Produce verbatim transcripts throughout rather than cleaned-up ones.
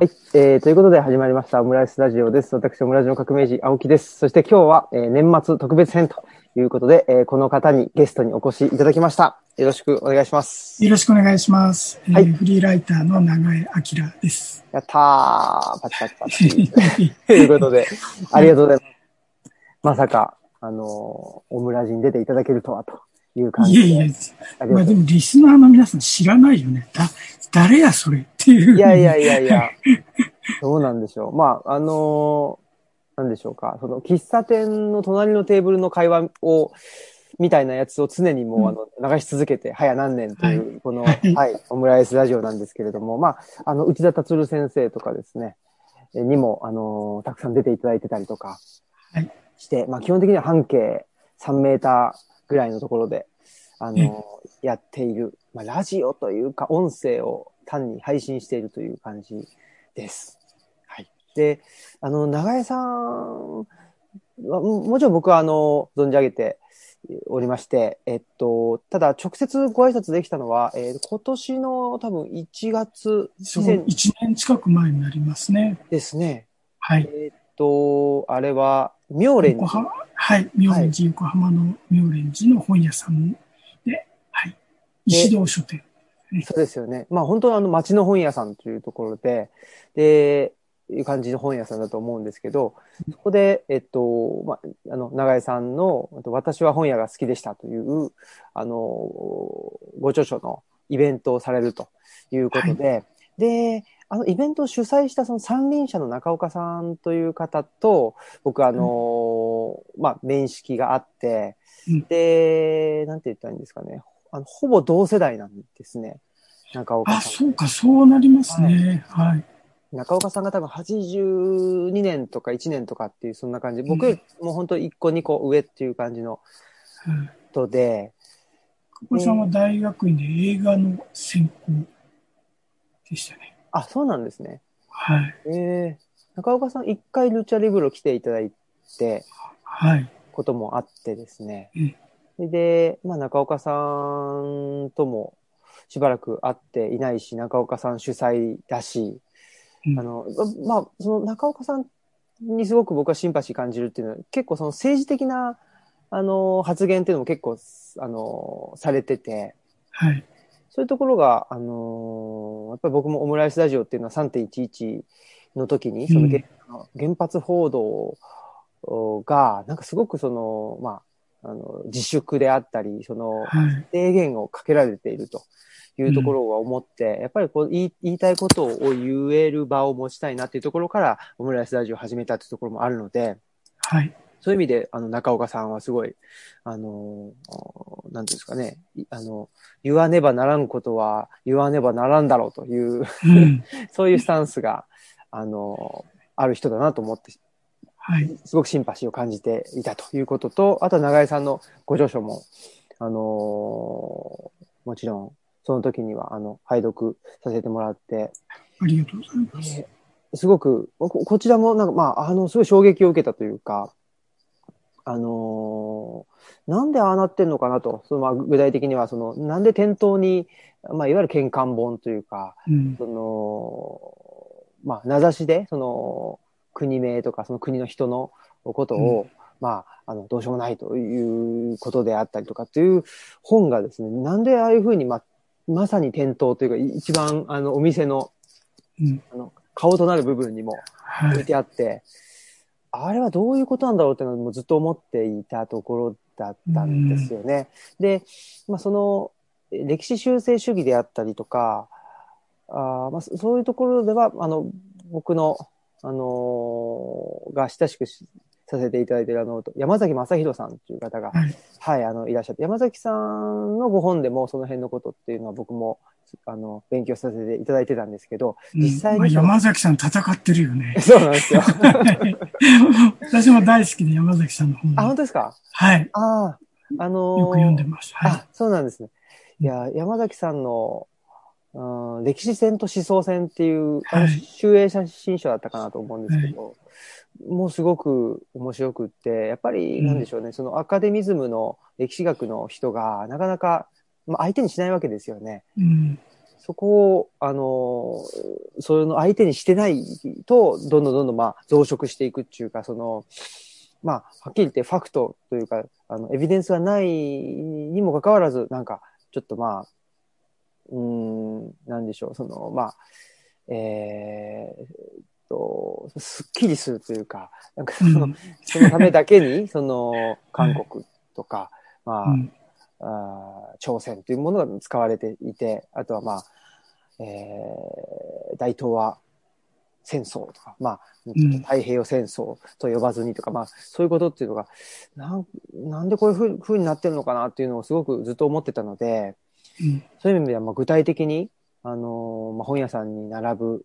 はい、えー、ということで始まりましたオムライスラジオです。私オムラジの革命児青木です。そして今日は、えー、年末特別編ということで、えー、この方にゲストにお越しいただきました。よろしくお願いします。よろしくお願いします。はい、えー、フリーライターの長江明です。やったー、パチパチパチ。ということで、ありがとうございます。まさかあのー、オムラジに出ていただけるとはという感じで。いやいや、まあでもリスナーの皆さん知らないよね。だ誰やそれ。いやいやいやいや。どうなんでしょう。まあ、あのー、なんでしょうか。その、喫茶店の隣のテーブルの会話を、みたいなやつを常にもう、あの、流し続けて、はや何年という、この、はい、はい、オムライスラジオなんですけれども、まあ、あの、内田達郎先生とかですね、にも、あのー、たくさん出ていただいてたりとか、して、まあ、基本的には半径さんメーターぐらいのところで、あのー、やっている、まあ、ラジオというか、音声を、単に配信しているという感じです。はい。で、あの、長江さんは、もちろん僕は、あの、存じ上げておりまして、えっと、ただ、直接ご挨拶できたのは、えー、今年の多分いちがつ。そう、いちねん近く前になりますね。ですね。はい。えっと、あれは、妙蓮寺。はい。妙蓮寺、横浜の妙蓮寺の本屋さんで、はい。石堂書店。そうですよね。まあ本当はあの町の本屋さんというところで、で、いう感じの本屋さんだと思うんですけど、そこで、えっと、まあ、あの、長江さんの、私は本屋が好きでしたという、あの、ご著書のイベントをされるということで、はい、で、あのイベントを主催したその三輪車の中岡さんという方と、僕あの、うん、まあ面識があって、で、なんて言ったらいいんですかね。あのほぼ同世代なんですね。中岡さん。あ、そうか、そうなりますね。はい。はい、中岡さんが多分はちじゅうにねんとかいちねんとかっていう、そんな感じ。僕よりもう本当いっこにこ上っていう感じの人で。中岡さんは大学院で映画の専攻でしたね。あ、そうなんですね。はい。えー、中岡さんいっかいルチャリブロ来ていただいて、はい。こともあってですね。うん。で、まあ中岡さんともしばらく会っていないし、中岡さん主催だし、うん、あの、まあ、その中岡さんにすごく僕はシンパシー感じるっていうのは、結構その政治的な、あの、発言っていうのも結構、あの、されてて、はい。そういうところが、あの、やっぱり僕もオムライスラジオっていうのは さんてんいちいち の時に、その原発報道が、なんかすごくその、まあ、あの、自粛であったり、その、制限をかけられているというところを思って、はい、うん、やっぱりこう言い、言いたいことを言える場を持ちたいなっていうところから、オムライスラジオを始めたっていうところもあるので、はい。そういう意味で、あの、中岡さんはすごい、あの、なんていうんですかね、あの、言わねばならんことは言わねばならんだろうという、うん、そういうスタンスが、あの、ある人だなと思って、はい、すごくシンパシーを感じていたということと、あと長江さんのご著書も、あのー、もちろん、その時には、あの、拝読させてもらって。ありがとうございます。すごく、こ, こちらも、なんか、まあ、あの、すごい衝撃を受けたというか、あのー、なんでああなってんのかなと、そのまあ具体的には、その、なんで店頭に、まあ、いわゆる喧嘩本というか、うん、その、まあ、名指しで、その、国名とかその国の人のことを、うん、まあ、あの、どうしようもないということであったりとかっていう本がですね、なんでああいうふうにま、まさに店頭というか、一番あの、お店の、うん、あの、顔となる部分にも置いてあって、はい、あれはどういうことなんだろうっていうのをずっと思っていたところだったんですよね。うん、で、まあ、その、歴史修正主義であったりとか、あまあ、そういうところでは、あの、僕の、あのー、が親しくしさせていただいているあの、山崎正弘さんという方が、はい、はい、あの、いらっしゃって、山崎さんのご本でもその辺のことっていうのは僕も、あの、勉強させていただいてたんですけど、実際に、うん、まあ。山崎さん戦ってるよね。そうなんですよ。私も大好きで山崎さんの本。あ、本当ですか？はい。ああ、あのー、よく読んでます。はい。あ、そうなんですね。いや、山崎さんの、うん、歴史戦と思想戦っていう、あの、集英写真書だったかなと思うんですけど、はい、もうすごく面白くって、やっぱり、なんでしょうね、うん、そのアカデミズムの歴史学の人が、なかなか、まあ、相手にしないわけですよね。うん、そこを、あの、その相手にしてないと、どんどんどんどん、まあ、増殖していくっていうか、その、まあ、はっきり言ってファクトというか、あの、エビデンスがないにもかかわらず、なんか、ちょっとまあ、うーん、なんでしょう、その、まあ、えー、すっきりするというか、なんかその、うん、そのためだけに、その、韓国とか、まあ、うん、あ朝鮮というものが使われていて、あとはまあ、えー、大東亜戦争とか、まあ、太平洋戦争と呼ばずにとか、うん、まあ、そういうことっていうのが、な、なんでこういう風になってるのかなっていうのをすごくずっと思ってたので、うん、そういう意味ではまあ具体的に、あのー、まあ、本屋さんに並ぶ、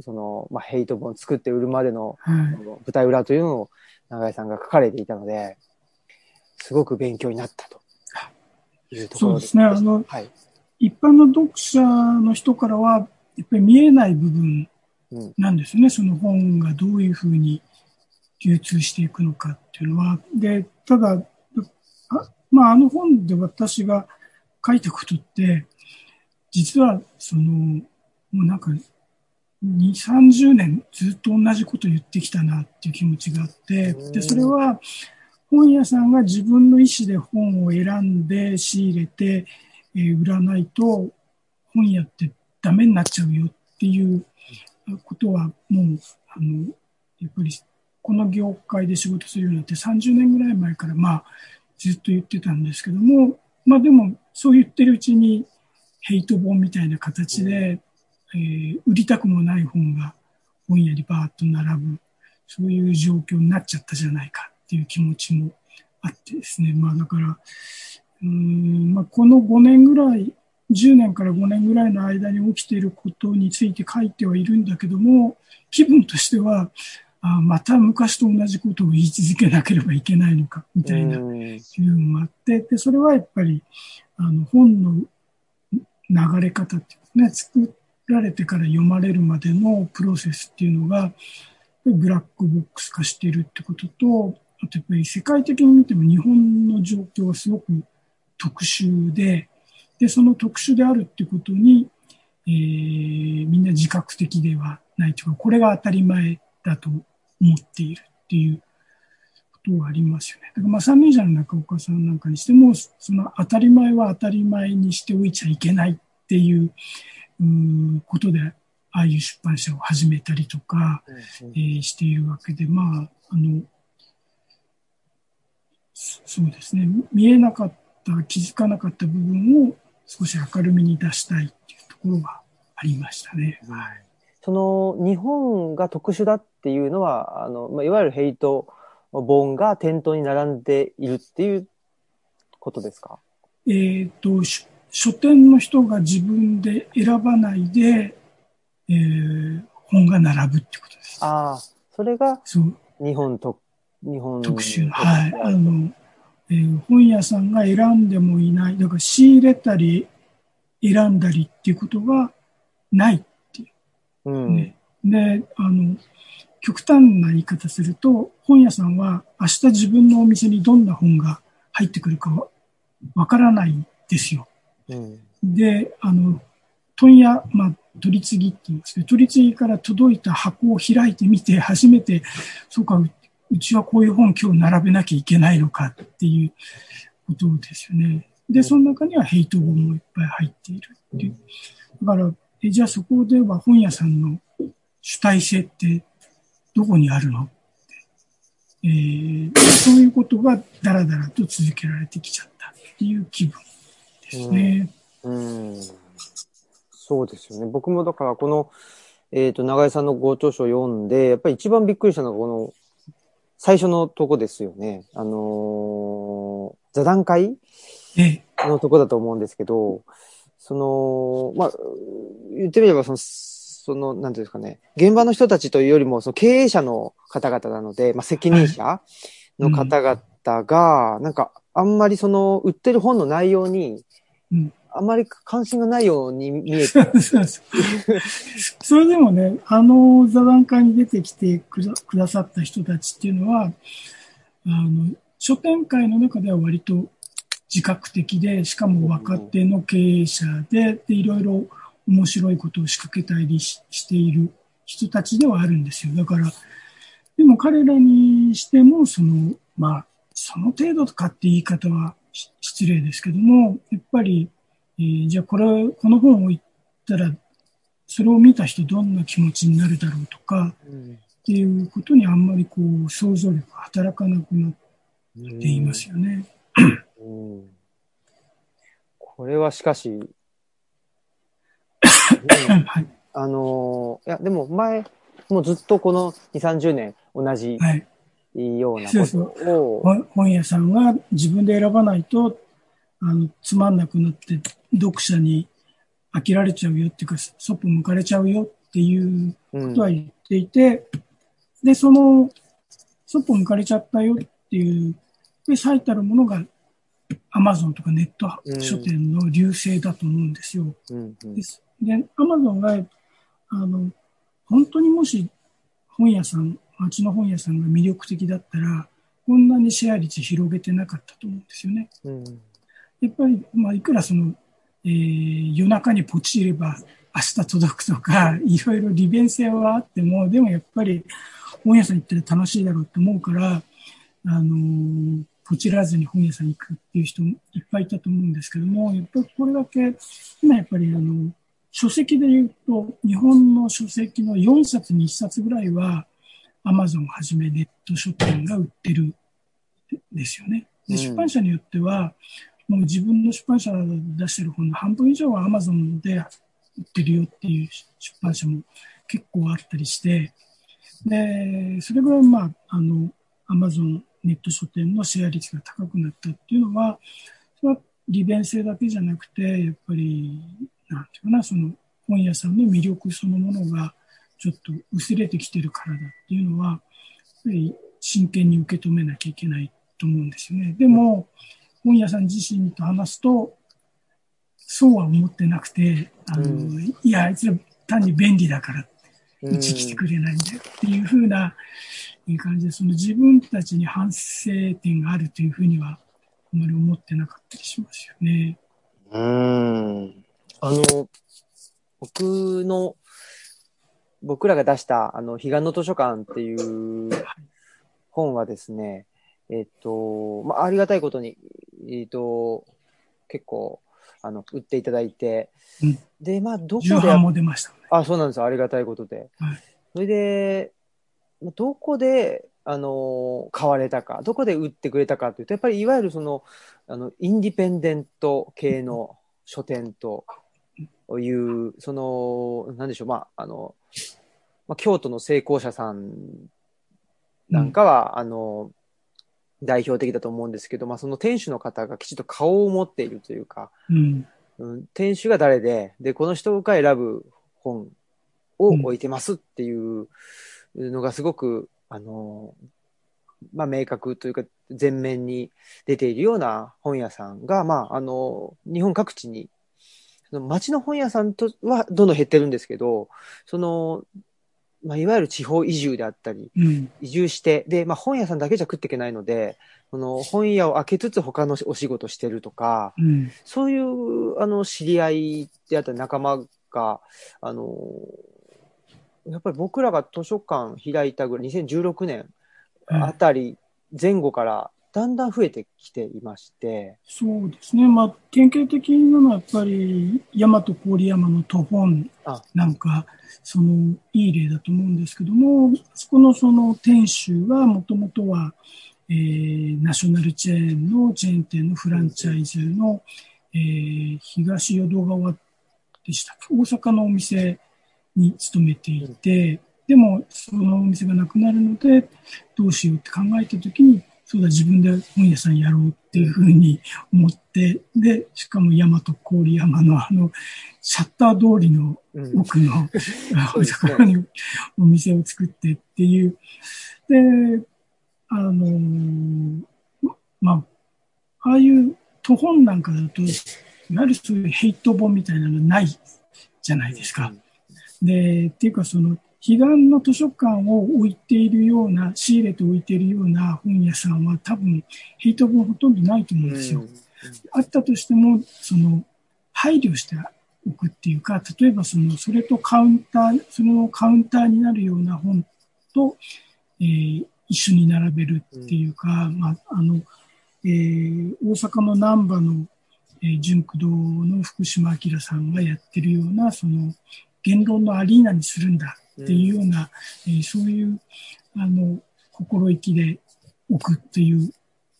そのまあ、ヘイト本作って売るまでの、はい、舞台裏というのを永井さんが書かれていたのですごく勉強になったというところです。そうですね、あの、はい、一般の読者の人からはやっぱり見えない部分なんですね、うん、その本がどういうふうに流通していくのかっていうのは。でただ あ,、まあ、あの本で私が書いたことって実はそのもうなんかに、さんじゅうねんずっと同じこと言ってきたなっていう気持ちがあって、で、それは本屋さんが自分の意思で本を選んで仕入れて、えー、売らないと本屋ってダメになっちゃうよっていうことはもう、あの、やっぱりこの業界で仕事するようになってさんじゅうねんぐらい前からまあずっと言ってたんですけども、まあでもそう言ってるうちにヘイト本みたいな形で、えー、売りたくもない本が本屋にバーッと並ぶ、そういう状況になっちゃったじゃないかっていう気持ちもあってですね。まあだから、うーん、まあ、このごねんぐらい、じゅうねんからごねんぐらいの間に起きていることについて書いてはいるんだけども、気分としては、あ、また昔と同じことを言い続けなければいけないのか、みたいな気分もあって、で、それはやっぱり、あの、本の流れ方っていうね、作って、作られてから読まれるまでのプロセスっていうのがブラックボックス化しているってことと、あとやっぱり世界的に見ても日本の状況はすごく特殊で、でその特殊であるってことに、えー、みんな自覚的ではないというか、これが当たり前だと思っているっていうことはありますよね。だからまあ三輪車の中岡さんなんかにしても、その当たり前は当たり前にしておいちゃいけないっていう。うことで、ああいう出版社を始めたりとか、うんうん、えー、しているわけで、まあ、あの、そうですね、見えなかった、気づかなかった部分を少し明るみに出したいっていうところがありましたね。はい。その、日本が特殊だっていうのは、あの、いわゆるヘイト本が店頭に並んでいるっていうことですか？えーと、書店の人が自分で選ばないで、えー、本が並ぶってことです。ああ、それが日本と日本特集、はい、あの、えー、本屋さんが選んでもいない、だから仕入れたり選んだりっていうことがないっていう、うん、ね。で、あの極端な言い方すると、本屋さんは明日自分のお店にどんな本が入ってくるかわからないんですよ。で、あの、問屋、まあ、取り次ぎって言いますけど、取り次ぎから届いた箱を開いてみて、初めて、そうか、うちはこういう本今日並べなきゃいけないのかっていうことですよね。で、その中にはヘイト本もいっぱい入っているっていう。だから、え、じゃあそこでは本屋さんの主体性ってどこにあるのって、えー、そういうことがだらだらと続けられてきちゃったっていう気分。うんうん、そうですよね。僕もだからこの、えっと、永井さんのご著書を読んで、やっぱり一番びっくりしたのはこの最初のとこですよね。あのー、座談会のとこだと思うんですけど、その、まあ、言ってみればその、その、なんていうんですかね、現場の人たちというよりもその経営者の方々なので、まあ、責任者の方々が、うん、なんか、あんまりその売ってる本の内容に、うん、あんまり関心がないように見えてそれでもね、あの座談会に出てきてく だ, くださった人たちっていうのは、あの書店会の中では割と自覚的で、しかも若手の経営者で、でいろいろ面白いことを仕掛けたり し, している人たちではあるんですよ。だから、でも彼らにしても、その、まあ、その程度とかって言い方は失礼ですけども、やっぱり、えー、じゃあこれ、この本を言ったら、それを見た人どんな気持ちになるだろうとか、うん、っていうことにあんまりこう想像力が働かなくなっていますよね。うんうん、これはしかし、はい、あのいやでも前もうずっとこのにじゅう、さんじゅうねん同じようなことを、はい、そうそう本屋さんは自分で選ばないとあのつまんなくなって読者に飽きられちゃうよっていうかそっぽ向かれちゃうよっていうことは言っていて、うん、でそのそっぽ向かれちゃったよっていうで最たるものがアマゾンとかネット書店の流星だと思うんですよ。うんうん、ですでアマゾンがあの本当にもし本屋さん街の本屋さんが魅力的だったらこんなにシェア率広げてなかったと思うんですよね。うん、やっぱり、まあ、いくらその、えー、夜中にポチれば明日届くとかいろいろ利便性はあってもでもやっぱり本屋さん行ったら楽しいだろうと思うからあのポチらずに本屋さんに行くっていう人もいっぱいいたと思うんですけどもやっぱりこれだけ今やっぱりあの書籍でいうと日本の書籍のよんさつにいっさつぐらいは Amazon はじめネット書店が売ってるんですよね。で出版社によってはもう自分の出版社が出してる本の半分以上は Amazon で売ってるよっていう出版社も結構あったりしてでそれぐらいまああの Amazon ネット書店のシェア率が高くなったっていうのはそれは利便性だけじゃなくてやっぱりなんていうかなその本屋さんの魅力そのものがちょっと薄れてきてるからだっていうのはやっぱり真剣に受け止めなきゃいけないと思うんですよね。でも本屋さん自身と話すとそうは思ってなくてあの、うん、いやあいつら単に便利だからうち来てくれないんだよっていう風な感じでその自分たちに反省点があるというふうにはあまり思ってなかったりしますよね。うーんあの、僕の、僕らが出した、あの、彼岸の図書館っていう本はですね、えっと、まあ、ありがたいことに、えっと、結構、あの、売っていただいて、うん、で、まあ、どこで。重版も出ました、ね。あ、そうなんですよ。ありがたいことで。はい、それで、どこで、あの、買われたか、どこで売ってくれたかっていうと、やっぱり、いわゆるその、あの、インディペンデント系の書店と、うんいう、その、なんでしょう、まあ、あの、まあ、京都の成功者さんなんかは、うん、あの、代表的だと思うんですけど、まあ、その店主の方がきちんと顔を持っているというか、うんうん、店主が誰で、で、この人が選ぶ本を置いてますっていうのがすごく、うん、あの、まあ、明確というか、前面に出ているような本屋さんが、まあ、あの、日本各地に、町の本屋さんとはどんどん減ってるんですけど、その、まあ、いわゆる地方移住であったり、うん、移住して、で、まあ、本屋さんだけじゃ食っていけないので、その本屋を開けつつ他のお仕事してるとか、うん、そういう、あの、知り合いであったり仲間が、あの、やっぱり僕らが図書館開いたぐらい、にせんじゅうろくねんあたり前後から、だんだん増えてきていまして。そうですね。まあ、典型的なのはやっぱり、大和郡山の都本なんか、その、いい例だと思うんですけども、そこのその店主は、もともとは、えー、ナショナルチェーンのチェーン店のフランチャイズの、えー、東淀川でしたっけ？大阪のお店に勤めていて、でも、そのお店がなくなるので、どうしようって考えたときに、そうだ、自分で本屋さんやろうっていうふうに思って、で、しかも大和郡山のあの、シャッター通りの奥のところにお店を作ってっていう。で、あの、まあ、ああいう都本なんかだと、いわゆるそういうヘイト本みたいなのないじゃないですか。で、っていうかその、彼岸の図書館を置いているような、仕入れて置いているような本屋さんは多分、ヘイト本ほとんどないと思うんですよ。うん、あったとしても、その、配慮して置くっていうか、例えばそのそれとカウンター、そのカウンターになるような本と、えー、一緒に並べるっていうか、まああのえー、大阪の難波の純駆堂の福島明さんがやってるようなその言論のアリーナにするんだっていうような、うん、えー、そういうあの心意気で置くっていう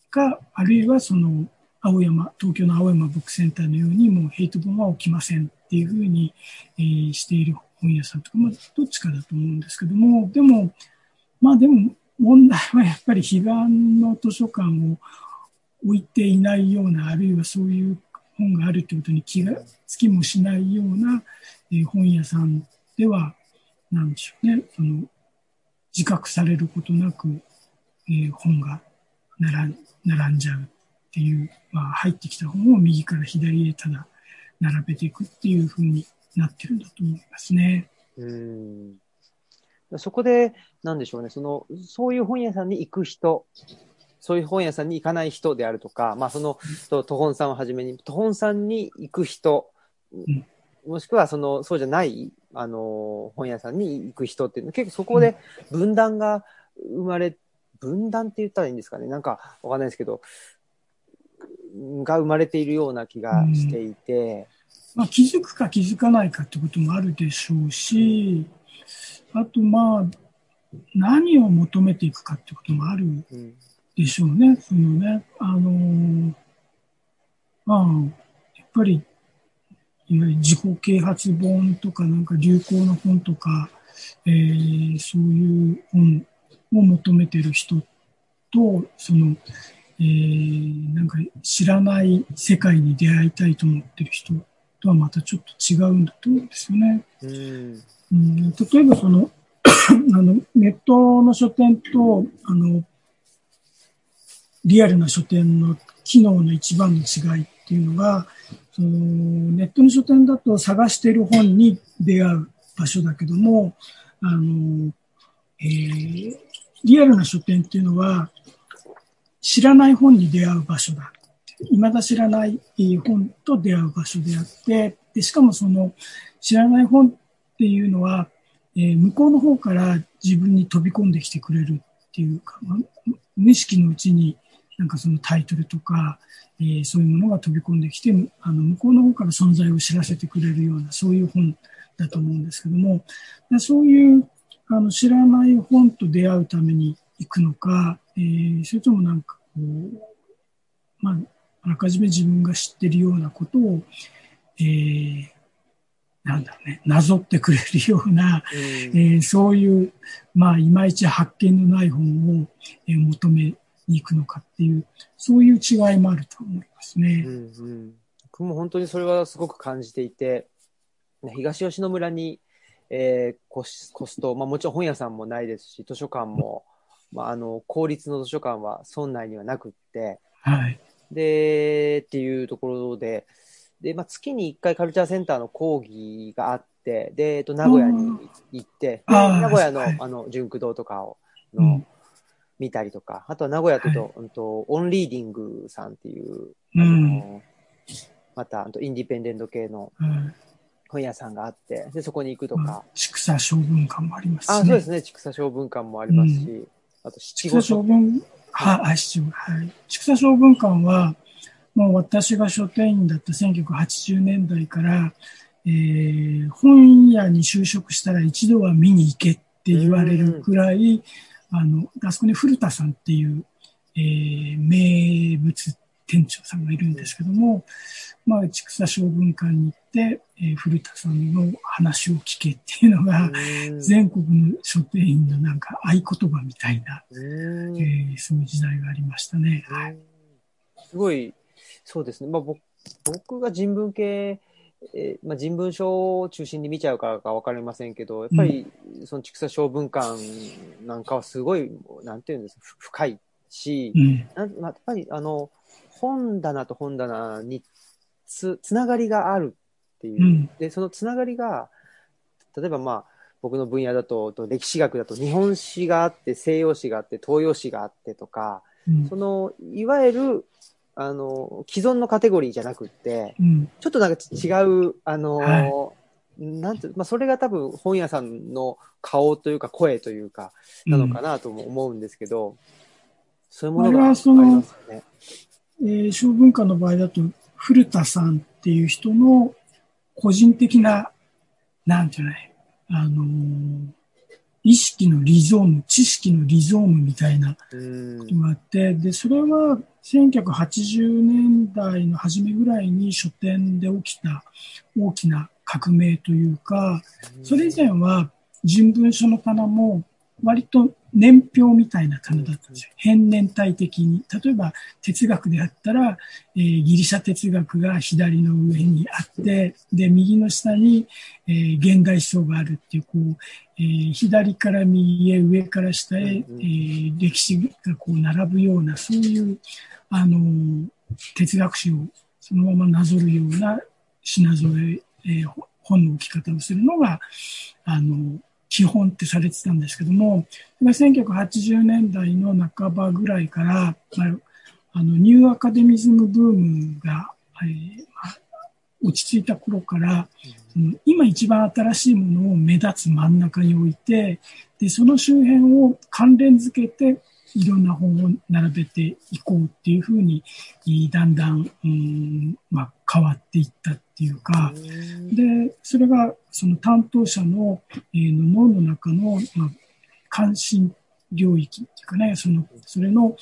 か、あるいはその青山、東京の青山ブックセンターのようにもうヘイト本は置きませんっていうふうに、えー、している本屋さんとか、まあ、どっちかだと思うんですけども、でもまあでも問題はやっぱり彼岸の図書館を置いていないような、あるいはそういう本があるということに気がつきもしないような、えー、本屋さんではなんでしょうね、その自覚されることなく、えー、本が並ん、並んじゃうっていう、まあ、入ってきた本を右から左へただ並べていくっていうふうになってるんだと思いますね。うん、そこでなんでしょうね、そのそういう本屋さんに行く人、そういう本屋さんに行かない人であるとか、まあそのと本さんをはじめにと本さんに行く人、もしくはそのそうじゃないあの本屋さんに行く人っていうの、結構そこで分断が生まれ、分断って言ったらいいんですかね、なんかわかんないですけどが生まれているような気がしていて、まあ、気づくか気づかないかってこともあるでしょうし、あとまあ何を求めていくかってこともある。うん、でしょうね。そのね、あのー、まあ、やっぱり、いわゆる自己啓発本とか、なんか流行の本とか、えー、そういう本を求めてる人と、その、えー、なんか知らない世界に出会いたいと思ってる人とはまたちょっと違うんだと思うんですよね。うん、うん、例えばその、あの、ネットの書店と、あの、リアルな書店の機能の一番の違いっていうのが、そのネットの書店だと探している本に出会う場所だけども、あの、えー、リアルな書店っていうのは知らない本に出会う場所だ。未だ知らない本と出会う場所であって、でしかもその知らない本っていうのは、えー、向こうの方から自分に飛び込んできてくれるっていうか、無意識のうちになんかそのタイトルとか、えー、そういうものが飛び込んできて、あの向こうの方から存在を知らせてくれるような、そういう本だと思うんですけども、でそういうあの知らない本と出会うために行くのか、えー、それともなんかこう、まあ、あらかじめ自分が知ってるようなことを、えー、なんだろうね、なぞってくれるような、うん、えー、そういう、まあ、いまいち発見のない本を、えー、求めに行くのかっていう、そういう違いもあると思いますね。うんうん、僕も本当にそれはすごく感じていて、東吉野村に、えー、越すと、まあ、もちろん本屋さんもないですし、図書館も、まあ、あの公立の図書館は村内にはなくって、はい、でっていうところで、でまあ、月にいっかいカルチャーセンターの講義があって、でえっと、名古屋に行って、名古屋の、はい、あの純駆堂とかをの、うん、見たりとか、あとは名古屋と、はい、うん、とオンリーディングさんっていう、あのー、またあとインディペンデント系の本屋さんがあって、でそこに行くとか。千草小文館もありますね。あ、そうですね。千草小文館もありますし、うん、あと七五小文、はい、七五、はい。千草小文館は、もう私が書店員だったせんきゅうひゃくはちじゅうねんだいから、えー、本屋に就職したら一度は見に行けって言われるくらい、あの、あそこに古田さんっていう、えー、名物店長さんがいるんですけども、まあ、千草小文館に行って、えー、古田さんの話を聞けっていうのが、全国の書店員のなんか合言葉みたいな、えー、そういう時代がありましたね。はい、すごい、そうですね。まあ、僕が人文系、えーまあ、人文書を中心に見ちゃうからか分かりませんけど、やっぱりその千草小文館なんかはすごい、なんていうんですか、深いし、なんまあ、やっぱりあの本棚と本棚に つ, つながりがあるっていう。で、そのつながりが、例えばまあ僕の分野だと、歴史学だと日本史があって、西洋史があって、東洋史があってとか、そのいわゆるあの既存のカテゴリーじゃなくって、うん、ちょっとなんか違う、あの、はい、なんて、まあ、それが多分本屋さんの顔というか声というかなのかなとも思うんですけど、うん、そういうものがありますよね。えー、小文化の場合だと古田さんっていう人の個人的な、なんていうの、あのー、意識のリゾーム、知識のリゾームみたいなことがあって、で、それはせんきゅうひゃくはちじゅうねんだいの初めぐらいに書店で起きた大きな革命というか、それ以前は人文書の棚も割と年表みたいな棚だったんですよ。変年体的に。例えば哲学であったら、えー、ギリシャ哲学が左の上にあって、で、右の下に、えー、現代思想があるっていう、こう、えー、左から右へ、上から下へ、えー、歴史がこう並ぶような、そういう、あのー、哲学史をそのままなぞるような品揃え、えー、本の置き方をするのが、あのー、基本ってされてたんですけども、せんきゅうひゃくはちじゅうねんだいの半ばぐらいから、あのニューアカデミズムブームが、えー、落ち着いた頃から、うん、今一番新しいものを目立つ真ん中に置いて、で、その周辺を関連付けていろんな本を並べていこうっていうふうに、だんだん、うん、まあ、変わっていったっていうか、で、それがその担当者の、えー、脳の中の、まあ、関心領域っていうかね、その、それの、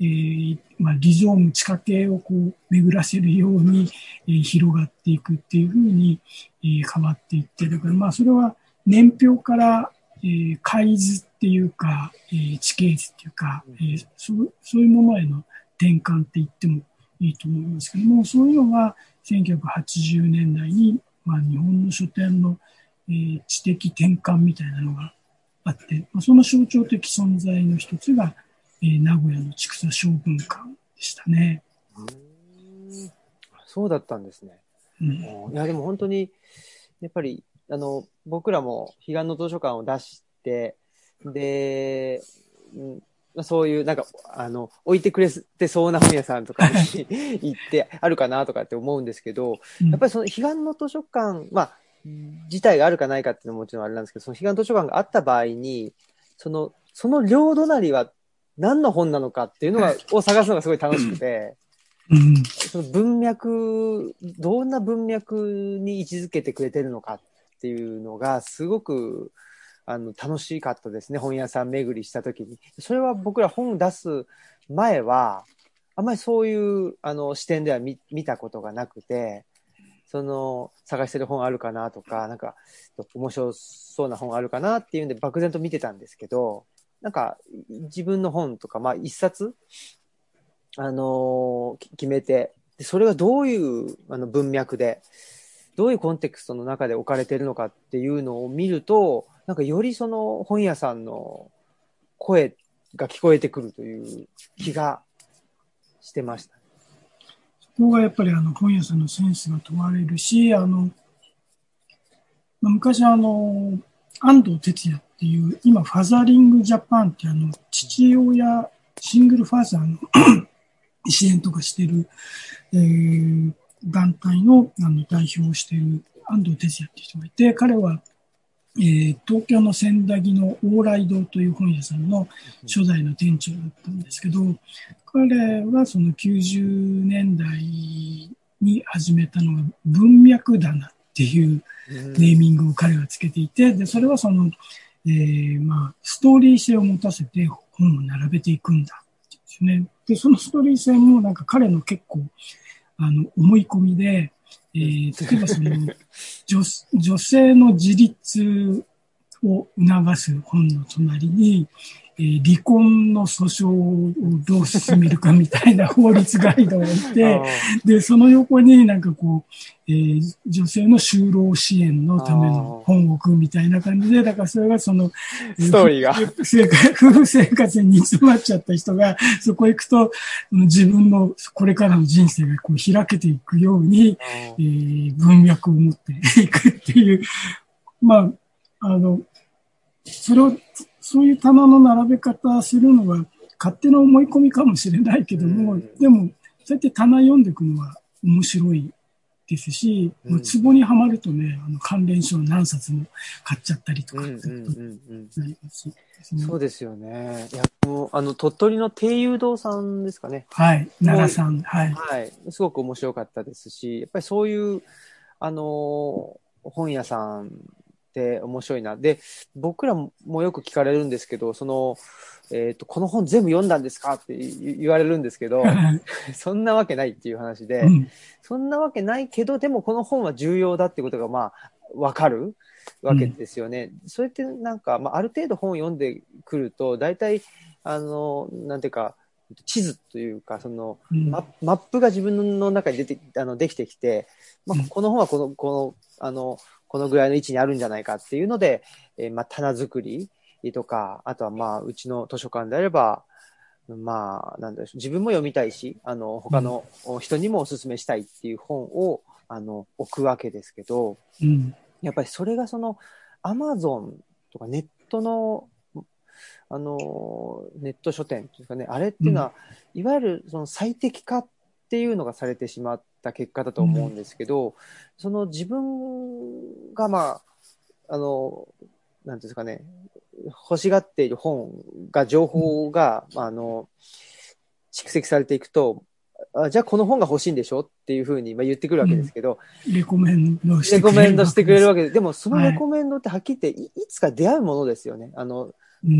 えーまあ、リゾーム、地下系をこう巡らせるように、えー、広がっていくっていうふうに、えー、変わっていって、だからまあそれは年表から、えー、海図っていうか、えー、地形図っていうか、えー、そ, そういうものへの転換って言ってもいいと思いますけども、そういうのがせんきゅうひゃくはちじゅうねんだいに、まあ、日本の書店の、えー、知的転換みたいなのがあって、まあ、その象徴的存在の一つがえー、名古屋の千草小文館でしたね。うーん、そうだったんですね。うん、いやでも本当にやっぱりあの僕らも彼岸の図書館を出してで、うん、そういうなんかあの置いてくれてそうな本屋さんとかに行ってあるかなとかって思うんですけど、うん、やっぱりその彼岸の図書館、まあ、自体があるかないかっていうのももちろんあれなんですけど、その彼岸図書館があった場合にそのその両隣は何の本なのかっていうのがを探すのがすごい楽しくて、うん、その文脈、どんな文脈に位置づけてくれてるのかっていうのがすごくあの楽しかったですね。本屋さん巡りした時に。それは僕ら本出す前はあんまりそういうあの視点では 見, 見たことがなくて、その探してる本あるかなとか、なんか面白そうな本あるかなっていうんで漠然と見てたんですけど、なんか自分の本とか、まあ一冊、あのー、決めて、で、それがどういうあの文脈で、どういうコンテクストの中で置かれているのかっていうのを見ると、なんかよりその本屋さんの声が聞こえてくるという気がしてました。そこがやっぱりあの本屋さんのセンスが問われるし、あの、昔あの、安藤哲也っていう、今、ファザリングジャパンってあの、父親、シングルファーザーの支援とかしてる、えー、団体の、あの代表をしている安藤哲也っていう人がいて、彼は、えー、東京の千駄木の往来堂という本屋さんの初代の店長だったんですけど、彼はそのきゅうじゅうねんだいに始めたのが文脈棚っていうネーミングを彼はつけていて、で、それはその、えー、まあ、ストーリー性を持たせて本を並べていくんだってですね。で、そのストーリー性もなんか彼の結構、あの、思い込みで、えー、例えばその女、女性の自立を促す本の隣に、えー、離婚の訴訟をどう進めるかみたいな法律ガイドを置いて、で、その横になんかこう、えー、女性の就労支援のための本を置くみたいな感じで、だからそれがその、ストーリーが。夫婦生活に煮詰まっちゃった人が、そこへ行くと、自分のこれからの人生がこう開けていくように、えー、文脈を持っていくっていう、まあ、あの、それを、そういう棚の並べ方するのは勝手な思い込みかもしれないけども、でもそうやって棚読んでいくのは面白いですし、うん、もうツボにはまるとね、あの関連書を何冊も買っちゃったりとか、そうですよね。いやもうあの鳥取の定友堂さんですかね、はい、奈良さん、はいはい、すごく面白かったですし、やっぱりそういうあの本屋さんって面白いな。で、僕らもよく聞かれるんですけど、その、えーと、この本全部読んだんですかって言われるんですけど、そんなわけないっていう話で、うん、そんなわけないけど、でもこの本は重要だってことが、まあ、わかるわけですよね。うん、それってなんか、まあ、ある程度本を読んでくると、大体、あの、なんていうか、地図というかその、うん、マップが自分の中に出てあのできてきて、まあ、この本はこの、この、あの、このぐらいの位置にあるんじゃないかっていうので、えー、まあ棚作りとか、あとはまあうちの図書館であれば、まあなんだろう、自分も読みたいし、あの他の人にもお勧めしたいっていう本をあの置くわけですけど、うん、やっぱりそれがその Amazon とかネットのあのネット書店というかね、あれっていうのは、うん、いわゆるその最適化っていうのがされてしまった結果だと思うんですけど、うん、その自分がまああのなんていうんですかね、欲しがっている本が情報が、うん、あの蓄積されていくと、あ、じゃあこの本が欲しいんでしょっていうふうに言ってくるわけですけど、うん、レコメンドしてくれるわけです。レコメンドしてくれるわけで、でもそのレコメンドってはっきり言って い,、はい、いつか出会うものですよね。あの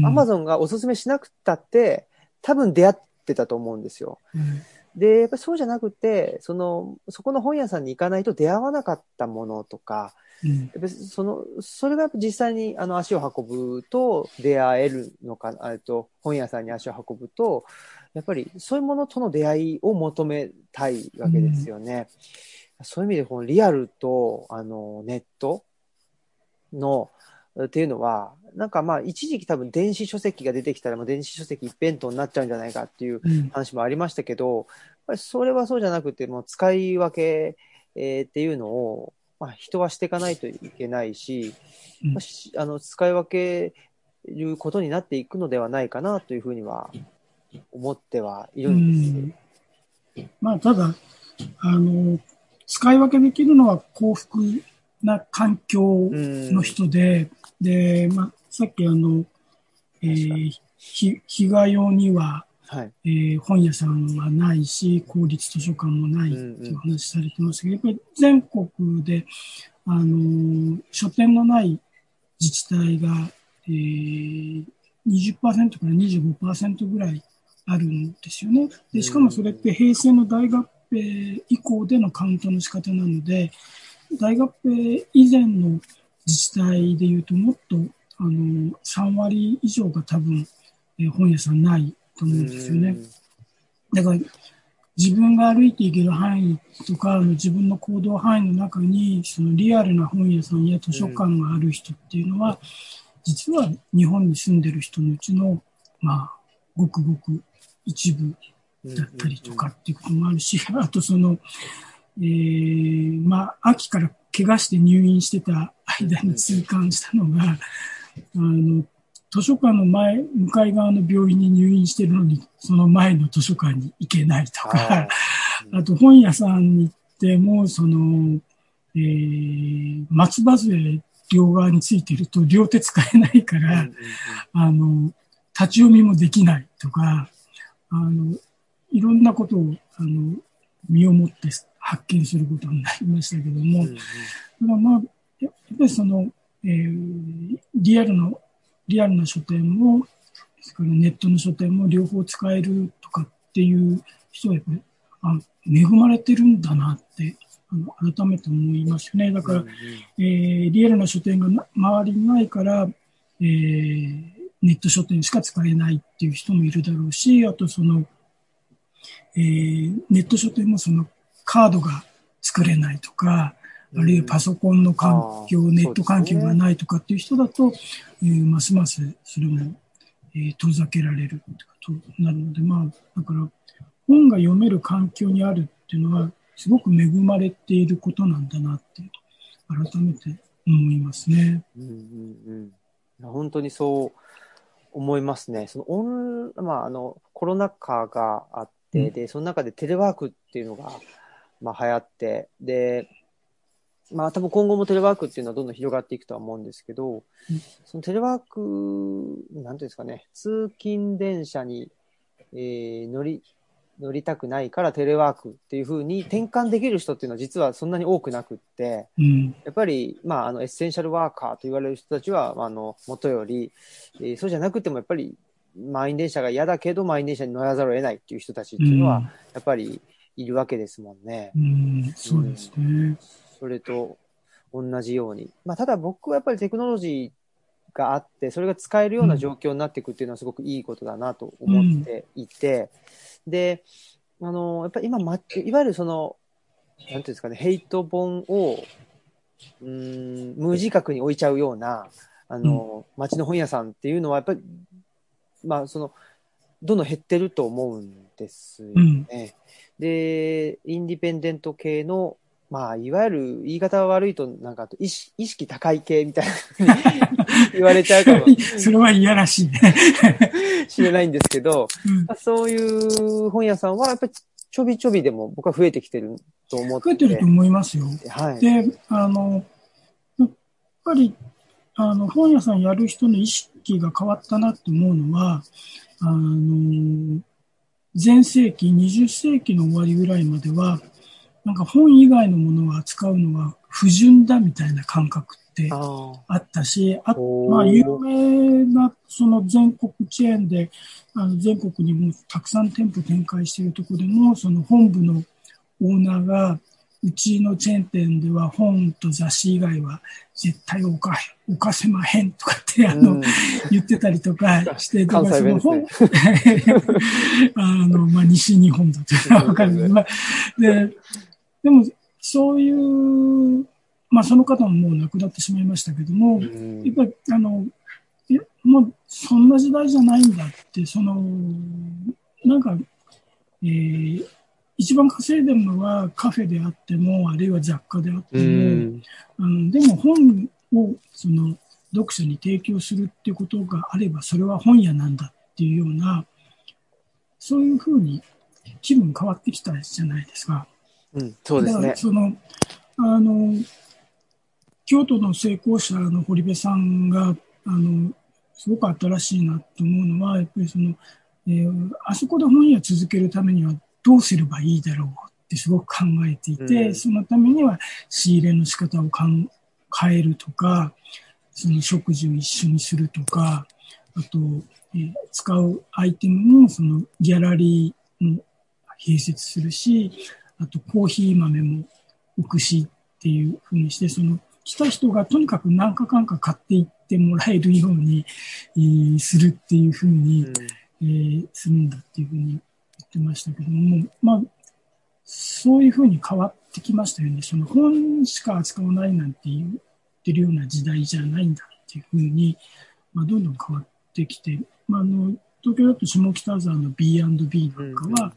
アマゾンがおすすめしなくたって多分出会ってたと思うんですよ。うん、で、やっぱりそうじゃなくて、その、そこの本屋さんに行かないと出会わなかったものとか、うん、やっぱその、それが実際にあの足を運ぶと出会えるのか、あと本屋さんに足を運ぶと、やっぱりそういうものとの出会いを求めたいわけですよね。うん、そういう意味でこのリアルとあのネットのっていうのは、なんかまあ一時期多分電子書籍が出てきたらもう電子書籍一辺倒になっちゃうんじゃないかっていう話もありましたけど、うん、やっぱりそれはそうじゃなくて、もう使い分け、えー、っていうのを、まあ、人はしていかないといけないし、うん、あの使い分けることになっていくのではないかなというふうには思ってはいるんです。うん、まあ、ただあの使い分けできるのは幸福な環境の人で、うん、で、まあ、さっきあの、えー、日が代には、はい、えー、本屋さんはないし、公立図書館もないっていう話されてましたけど、うんうん、やっぱり全国で、あのー、書店のない自治体が、えー、にじゅっパーセント から にじゅうごパーセント ぐらいあるんですよね。で、しかもそれって平成の大合併以降でのカウントの仕方なので、大合併以前の自治体でいうともっとあのさんわり以上が多分、えー、本屋さんないと思うんですよね。だから自分が歩いていける範囲とか自分の行動範囲の中にそのリアルな本屋さんや図書館がある人っていうのは実は日本に住んでる人のうちのまあごくごく一部だったりとかっていうこともあるし、あとそのえー、まあ、秋から怪我して入院してた間に痛感したのが、あの、図書館の前、向かい側の病院に入院してるのに、その前の図書館に行けないとか、あと本屋さんに行っても、その、えー、松葉杖両側についてると両手使えないから、あの、立ち読みもできないとか、あの、いろんなことを、あの、身をもって、発見することになりましたけども、うんうん、まあ、やっぱりその、えー、リアルの、リアルな書店も、ネットの書店も両方使えるとかっていう人はやっぱり、あ、恵まれてるんだなって、あの改めて思いますよね。だから、うんうん、えー、リアルな書店がな周りにないから、えー、ネット書店しか使えないっていう人もいるだろうし、あとその、えー、ネット書店もその、カードが作れないとか、あるいはパソコンの環境、うん、ネット環境がないとかっていう人だと、えー、ますますそれも、えー、遠ざけられるとなるので、まあ、だから本が読める環境にあるっていうのは、すごく恵まれていることなんだなって、改めて思いますね。うんうんうん、本当にそう思いますね。そのオン、まあ、あの、コロナ禍があって、で、で、その中でテレワークっていうのが、まあ、流行って、で、まあ、多分今後もテレワークっていうのはどんどん広がっていくとは思うんですけど、そのテレワーク、なんていうんですかね、通勤電車に、えー、乗り、乗りたくないからテレワークっていう風に転換できる人っていうのは実はそんなに多くなくって、うん、やっぱり、まあ、あのエッセンシャルワーカーと言われる人たちは、あの、元より、えー、そうじゃなくてもやっぱり満員電車が嫌だけど満員電車に乗らざるを得ないっていう人たちっていうのはやっぱりいるわけですもんね。うんうん、そうですね。それと同じように、まあ、ただ僕はやっぱりテクノロジーがあってそれが使えるような状況になっていくっていうのはすごくいいことだなと思っていて、うんうんで、あの、やっぱり今、いわゆるその、なんていうんですかね、ヘイト本を、うーん、無自覚に置いちゃうような、あの、街の本屋さんっていうのは、やっぱり、まあ、その、どんどん減ってると思うんですよね。うん、で、インディペンデント系の、まあ、いわゆる言い方は悪いと、なんか意識、意識高い系みたいな言われちゃうかも。それはいやらしいね。知れないんですけど、うんまあ、そういう本屋さんはやっぱりちょびちょびでも僕は増えてきてると思って。増えてると思いますよ。はい。で、あの、やっぱり、あの、本屋さんやる人の意識が変わったなって思うのは、あの、前世紀、にじゅっ世紀の終わりぐらいまでは、なんか本以外のものを扱うのは不純だみたいな感覚ってあったし、あ, あまあ有名なその全国チェーンで、あの全国にもたくさん店舗展開しているところでも、その本部のオーナーが、うちのチェーン店では本と雑誌以外は絶対置かへん、置かせまへんとかってあの、うん、言ってたりとかして、とかその本、ね、あの、まあ西日本だというのはわかるんです、まあででも、そういう、まあ、その方ももう亡くなってしまいましたけども、うん、やっぱり、あの、いや、もう、そんな時代じゃないんだって、その、なんか、えー、一番稼いでるのはカフェであっても、あるいは雑貨であっても、うん、あのでも本を、その、読者に提供するっていうことがあれば、それは本屋なんだっていうような、そういうふうに気分変わってきたじゃないですか。うん、そうですね。だからその、あの、京都の成功者の堀部さんが、あの、すごく新しいなと思うのは、やっぱりその、えー、あそこで本屋続けるためにはどうすればいいだろうってすごく考えていて、うん、そのためには仕入れの仕方をかん変えるとか、その食事を一緒にするとか、あと、えー、使うアイテムもそのギャラリーも併設するし、あとコーヒー豆も置くしっていう風にして、その来た人がとにかく何かかんか買っていってもらえるようにするっていう風にするんだっていう風に言ってましたけども、まあ、そういう風に変わってきましたよね。その本しか扱わないなんて言ってるような時代じゃないんだっていう風に、まあ、どんどん変わってきて、まあ、あの東京だと下北沢の ビーアンドビー なんかは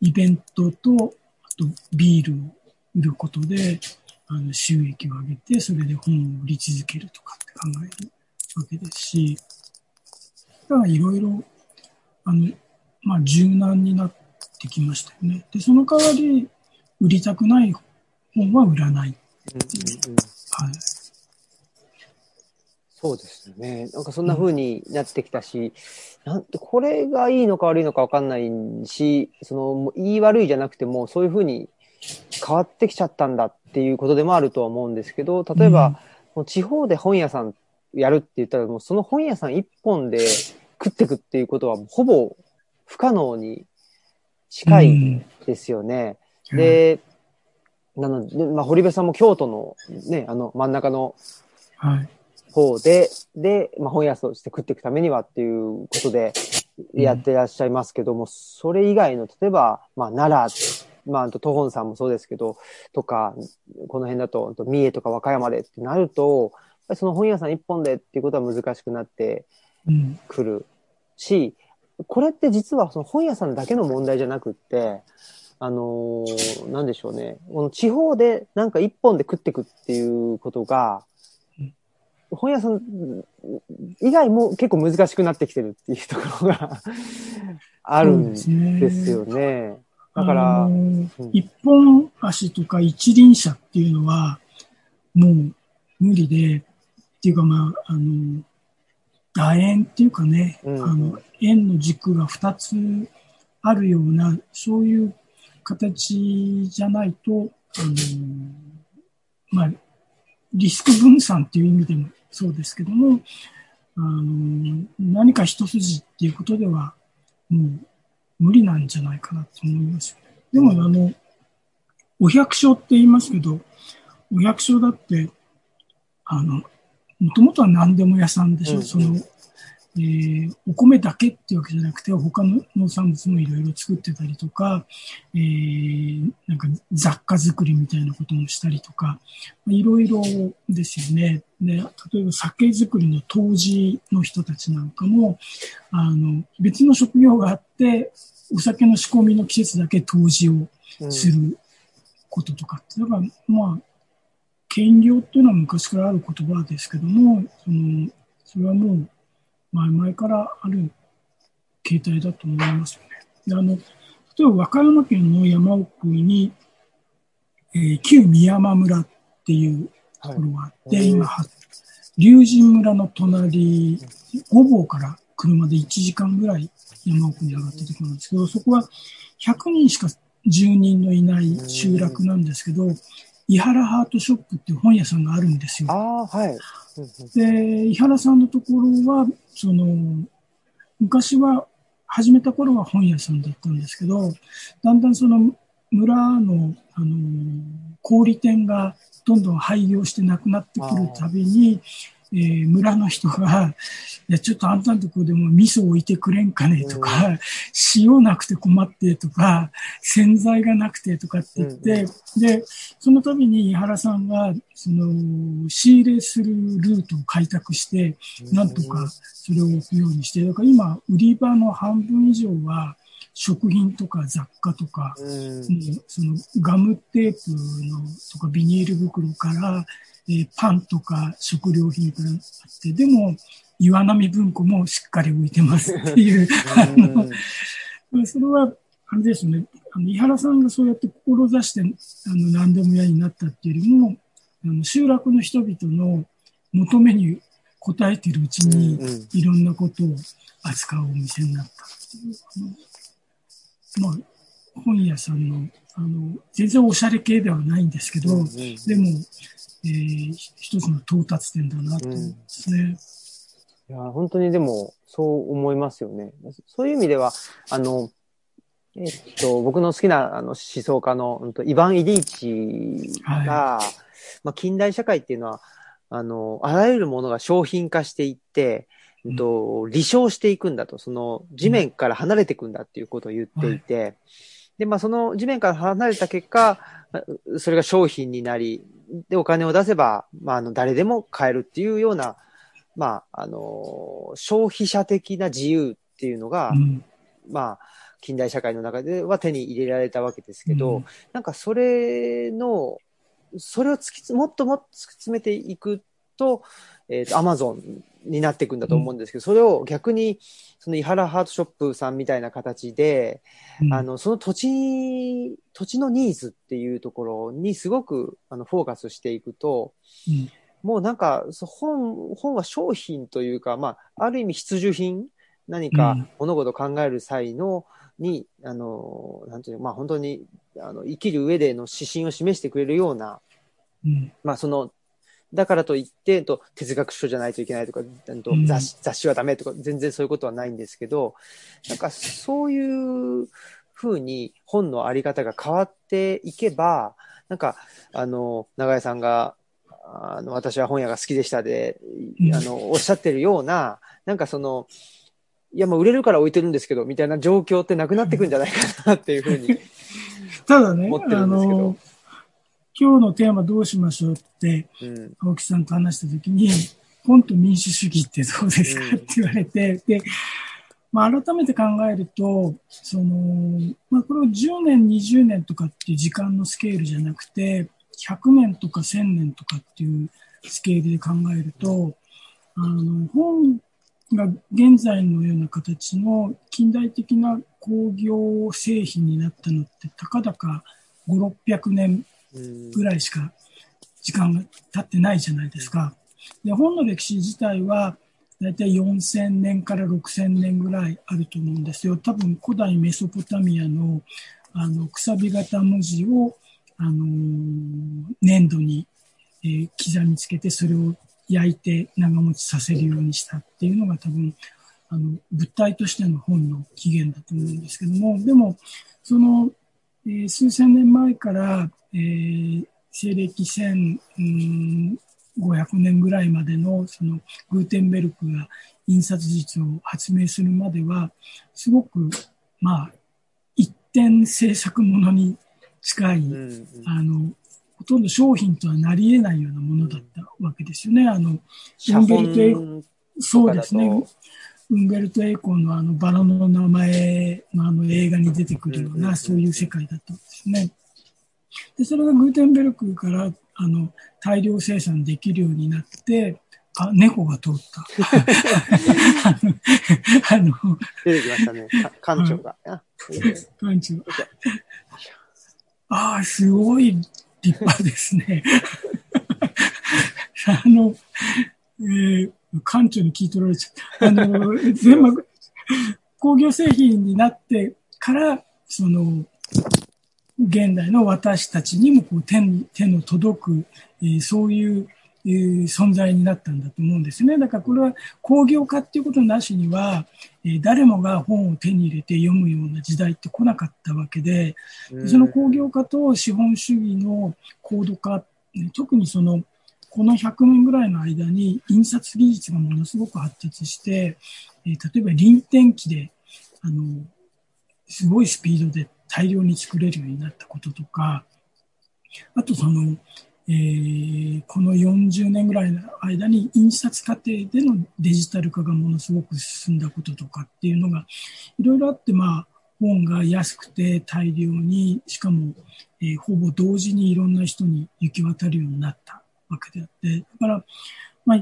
イベントとビールを売ることであの収益を上げて、それで本を売り続けるとかって考えるわけですし、だからいろいろあの、まあ、柔軟になってきましたよね。で、その代わり売りたくない本は売らないっていう、うんうんうんはい、そうですね。なんかそんな風になってきたし、うん、なんてこれがいいのか悪いのか分かんないし、そのもう言い悪いじゃなくてもそういう風に変わってきちゃったんだっていうことでもあるとは思うんですけど、例えば、うん、もう地方で本屋さんやるって言ったらもうその本屋さん一本で食ってくっていうことはほぼ不可能に近いですよね。うん、で、なので、まあ、堀部さんも京都のね、あの真ん中の、はい方で、で、まあ、本屋として食っていくためにはっていうことでやってらっしゃいますけども、うん、それ以外の、例えば、まあ、奈良、まあ、あと、都本さんもそうですけど、とか、この辺だと、三重とか和歌山でってなると、やっぱりその本屋さん一本でっていうことは難しくなってくるし、うん、これって実はその本屋さんだけの問題じゃなくって、あのー、なんでしょうね、この地方でなんか一本で食っていくっていうことが、本屋さん以外も結構難しくなってきてるっていうところがあるんですよね。だから、うん、一本足とか一輪車っていうのはもう無理で、っていうかまああの楕円っていうかね、うんうん、あの円の軸がふたつあるようなそういう形じゃないと、あのまあリスク分散っていう意味でもそうですけども、あの何か一筋っていうことではもう無理なんじゃないかなと思います。でもあのお百姓って言いますけど、お百姓だってあのもともとは何でも屋さんでしょ、うんうん、その、えー、お米だけっていうわけじゃなくて他の農産物もいろいろ作ってたりとか、えー、なんか雑貨作りみたいなこともしたりとかいろいろですよね。で例えば酒作りの杜氏の人たちなんかもあの別の職業があってお酒の仕込みの季節だけ杜氏をすることとか、うん、だからまあ兼業っていうのは昔からある言葉ですけども、そのそれはもう前々からある形態だと思いますよね。であの例えば和歌山県の山奥に、えー、旧宮山村っていうところがあって、はい、今龍神村の隣御坊から車でいちじかんぐらい山奥に上がったところなんですけど、そこはひゃくにんしか住人のいない集落なんですけど、伊原ハートショップっていう本屋さんがあるんですよ。あ、はい、で伊原さんのところはその昔は始めた頃は本屋さんだったんですけど、だんだんその村の、あの小売店がどんどん廃業してなくなってくるたびに、えー、村の人がいやちょっとあんたのところでも味噌置いてくれんかねとか、うん、塩なくて困ってとか洗剤がなくてとかって言って、うん、でその度に井原さんがその仕入れするルートを開拓してなんとかそれを置くようにして、だから今売り場の半分以上は食品とか雑貨とか、うん、そのガムテープのとかビニール袋から、えー、パンとか食料品からあって、でも岩波文庫もしっかり置いてますっていうあのそれはあれですね、あの井原さんがそうやって志してあの何でも屋になったっていうよりも、あの集落の人々の求めに応えてるうちに、うん、いろんなことを扱うお店になったっていう、まあ、本屋さん の, あの全然おしゃれ系ではないんですけど、うんうんうん、でも、えー、一つの到達点だなと思うんですね、うん、いや本当にでもそう思いますよね。そういう意味ではあの、えっと、僕の好きなあの思想家のイヴァン・イリーチが、はいまあ、近代社会っていうのは あ, のあらゆるものが商品化していってと離消していくんだと、その地面から離れていくんだっていうことを言っていて、はい、でまあその地面から離れた結果それが商品になり、でお金を出せば、まあ、あの誰でも買えるっていうような、まあ、あの消費者的な自由っていうのが、うん、まあ近代社会の中では手に入れられたわけですけど、うん、なんかそれのそれを突きもっともっと突き詰めていくと、えーと、アマゾンになっていくんだと思うんですけど、それを逆にその井原ハートショップさんみたいな形で、うん、あのその土地土地のニーズっていうところにすごくあのフォーカスしていくと、うん、もうなんか本本は商品というか、まあある意味必需品、何か物事を考える際のに、あのなんていうまあ本当にあの生きる上での指針を示してくれるような、うん、まあそのだからといってと哲学書じゃないといけないとか、と 雑誌、雑誌はダメとか全然そういうことはないんですけど、なんかそういう風に本のあり方が変わっていけば、なんかあの永江さんがあの私は本屋が好きでしたであのおっしゃってるような、なんかそのいやもう売れるから置いてるんですけどみたいな状況ってなくなってくんじゃないかなっていう風にただね思ってるんですけど。今日のテーマどうしましょうって青木さんと話したときに、本当民主主義ってどうですかって言われて、で、まあ、改めて考えるとその、まあ、これをじゅうねんにじゅうねんとかっていう時間のスケールじゃなくてひゃくねんとかせんねんとかっていうスケールで考えると、あの本が現在のような形の近代的な工業製品になったのってたかだかごひゃく、ろっぴゃくねんぐらいしか時間が経ってないじゃないですか。で、本の歴史自体はだいたいよんせんねんからろくせんねんぐらいあると思うんですよ。多分古代メソポタミアのあのくさび型文字を、あのー、粘土に、えー、刻みつけてそれを焼いて長持ちさせるようにしたっていうのが多分あの物体としての本の起源だと思うんですけども、でもその、えー、数千年前から、えー、西暦せんごひゃくねんぐらいまでのそのグーテンベルクが印刷術を発明するまではすごくまあ一点制作ものに近い、うんうん、あのほとんど商品とはなり得ないようなものだったわけですよね。あのウンベルトエコ、そうですね。ウンベルトエコのあのバラの名前のあの映画に出てくるような、うんうん、そういう世界だったんですね。で、それがグーテンベルクからあの大量生産できるようになって、あ、猫が通った。あの出てきましたね。館長が。館長。ああ、すごい。立派ですね。あの、えー、館長に聞い取られちゃった。あの、全部、工業製品になってから、その、現代の私たちにもこう 手, に手の届く、えー、そういう、えー、存在になったんだと思うんですね。だからこれは工業化っていうことなしには、えー、誰もが本を手に入れて読むような時代って来なかったわけで、その工業化と資本主義の高度化、特にそのこのひゃくねんぐらいの間に印刷技術がものすごく発達して、えー、例えば輪転機であのすごいスピードで大量に作れるようになったこととか、あとそのえー、このよんじゅうねんぐらいの間に印刷過程でのデジタル化がものすごく進んだこととかっていうのがいろいろあって、まあ、本が安くて大量に、しかも、えー、ほぼ同時にいろんな人に行き渡るようになったわけであって、だから、まあ、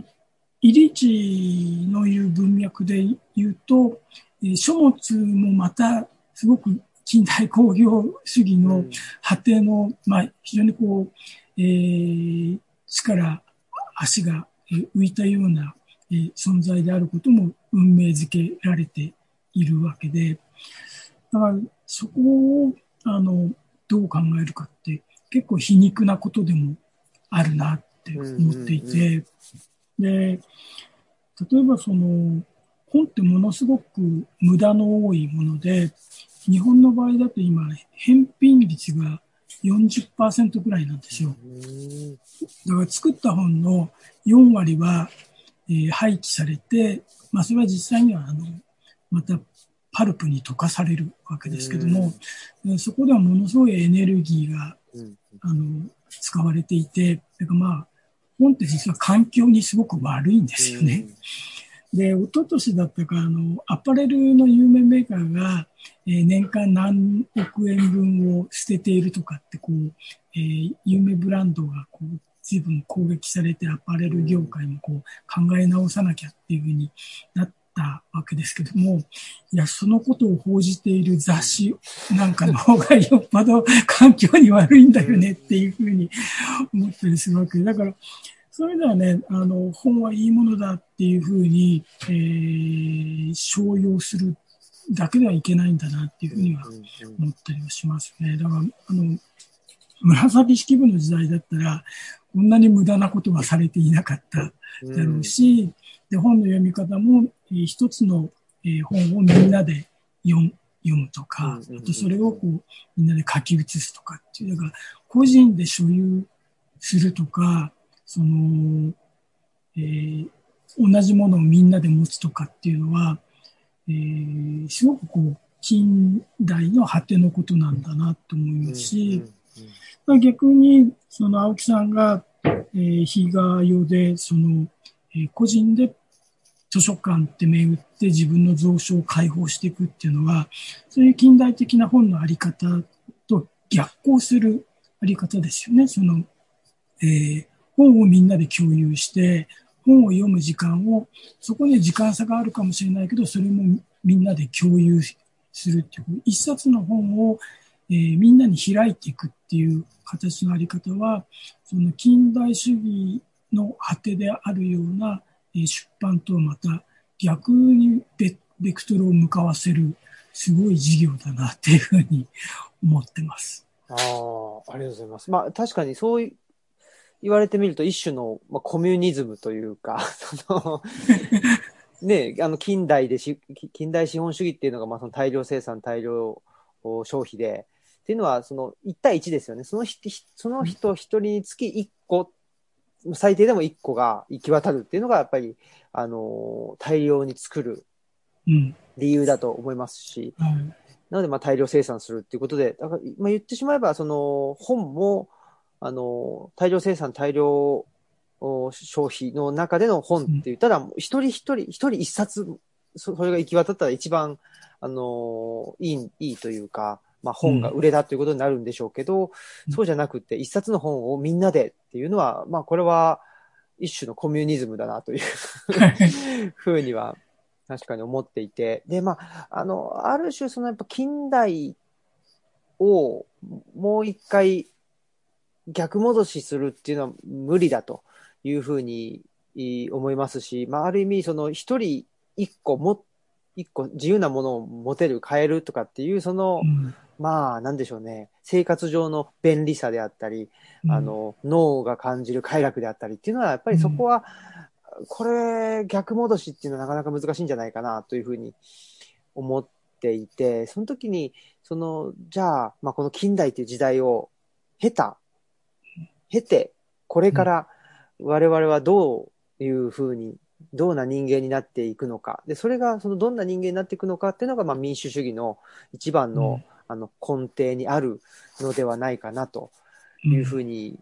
イリーチのいう文脈で言うと、えー、書物もまたすごく近代工業主義の果ての、うん、まあ、非常にこう、えー、力、足が浮いたような、えー、存在であることも運命づけられているわけで、だからそこをあのどう考えるかって結構皮肉なことでもあるなって思っていて、うんうんうん、で、例えばその本ってものすごく無駄の多いもので、日本の場合だと今返品率がよんじゅっパーセント くらいなんですよ。だから作った本のよんわりは、えー、廃棄されて、まあ、それは実際にはあのまたパルプに溶かされるわけですけども、そこではものすごいエネルギーがあの使われていて、だからまあ本って実は環境にすごく悪いんですよね。で、一昨年だったか、あのアパレルの有名メーカーが、えー、年間何億円分を捨てているとかってこう、えー、有名ブランドがこう随分攻撃されて、アパレル業界もこう考え直さなきゃっていうふうになったわけですけども、いや、そのことを報じている雑誌なんかの方がよっぽど環境に悪いんだよねっていうふうに思ったりするわけで、だからそういうのはね、あの本はいいものだっていうふうに、えー、商用するだけではいけないんだなっていうふうには思ったりはしますね。だからあの紫式部の時代だったらこんなに無駄なことはされていなかっただろうし、で、本の読み方も、えー、一つの、えー、本をみんなで読む。読むとか、あとそれをこうみんなで書き写すとかっていう、だから個人で所有するとか、その、えー、同じものをみんなで持つとかっていうのは、えー、すごくこう近代の果てのことなんだなと思いますし、うんうんうん、逆にその青木さんが、えー、日が代でその、えー、個人で図書館って巡って自分の蔵書を開放していくっていうのは、そういう近代的な本のあり方と逆行するあり方ですよね。その、えー本をみんなで共有して、本を読む時間を、そこに時間差があるかもしれないけど、それもみんなで共有するっていう、一冊の本を、えー、みんなに開いていくっていう形のあり方は、その近代主義の果てであるような出版とはまた逆にベ、ベクトルを向かわせるすごい事業だなっていうふうに思ってます。ああ、ありがとうございます。まあ確かにそう言われてみると一種の、まあ、コミュニズムというか、そのね、あの近代でし近代資本主義っていうのがまあその大量生産大量消費でっていうのはそのいち対いちですよね。その人その人ひとりにつきいっこ、最低でもいっこが行き渡るっていうのがやっぱりあの大量に作る理由だと思いますし、うんうん、なのでまあ大量生産するっていうことで、だからまあ言ってしまえばその本もあの大量生産大量消費の中での本って言ったら、うん、一人一人一人一冊それが行き渡ったら一番あのいいいいというか、まあ本が売れたということになるんでしょうけど、うん、そうじゃなくて一冊の本をみんなでっていうのは、まあこれは一種のコミュニズムだなというふうには確かに思っていて、でまああのある種そのやっぱ近代をもう一回逆戻しするっていうのは無理だというふうに思いますし、まあある意味その一人一個も一個自由なものを持てる、買えるとかっていうその、うん、まあなんでしょうね、生活上の便利さであったり、うん、あの脳が感じる快楽であったりっていうのはやっぱりそこは、うん、これ逆戻しっていうのはなかなか難しいんじゃないかなというふうに思っていて、その時にそのじゃあ、まあ、この近代っていう時代を経た経てこれから我々はどういうふうに、うんどんな人間になっていくのか。で、それが、そのどんな人間になっていくのかっていうのが、まあ民主主義の一番の、うん、あの根底にあるのではないかなというふうに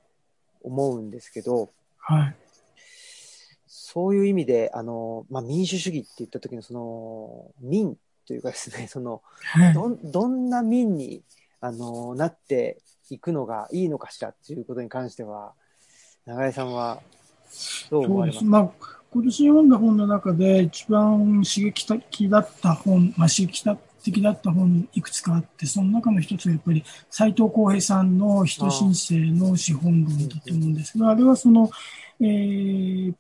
思うんですけど、うん、はい。そういう意味で、あの、まあ民主主義って言った時のその、民というかですね、その、ど、どんな民に、あの、なっていくのがいいのかしらっていうことに関しては、永江さんはどう思われますか？今年読んだ本の中で一番刺激的だった本、まあ、刺激的だった本いくつかあって、その中の一つがやっぱり斎藤幸平さんの人新世の資本論だと思うんですが、あれはその、えー、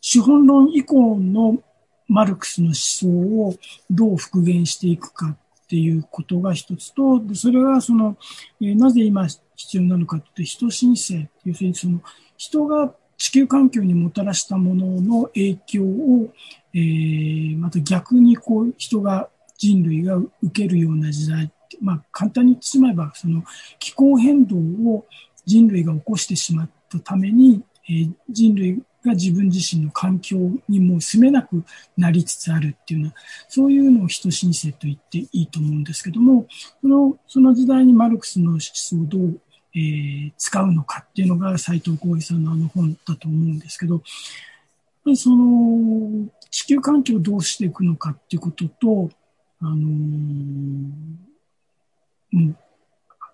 資本論以降のマルクスの思想をどう復元していくかっていうことが一つと、それはその、えー、なぜ今必要なのかって人新世、要するにその人が地球環境にもたらしたものの影響を、えー、また逆にこう人が人類が受けるような時代、まあ簡単に言ってしまえばその気候変動を人類が起こしてしまったために、えー、人類が自分自身の環境にもう住めなくなりつつあるっていうのは、そういうのを人新世と言っていいと思うんですけども、その、その時代にマルクスの思想をどうえー、使うのかっていうのが斎藤幸平さんのあの本だと思うんですけど、その地球環境をどうしていくのかっていうことと、あのー、もう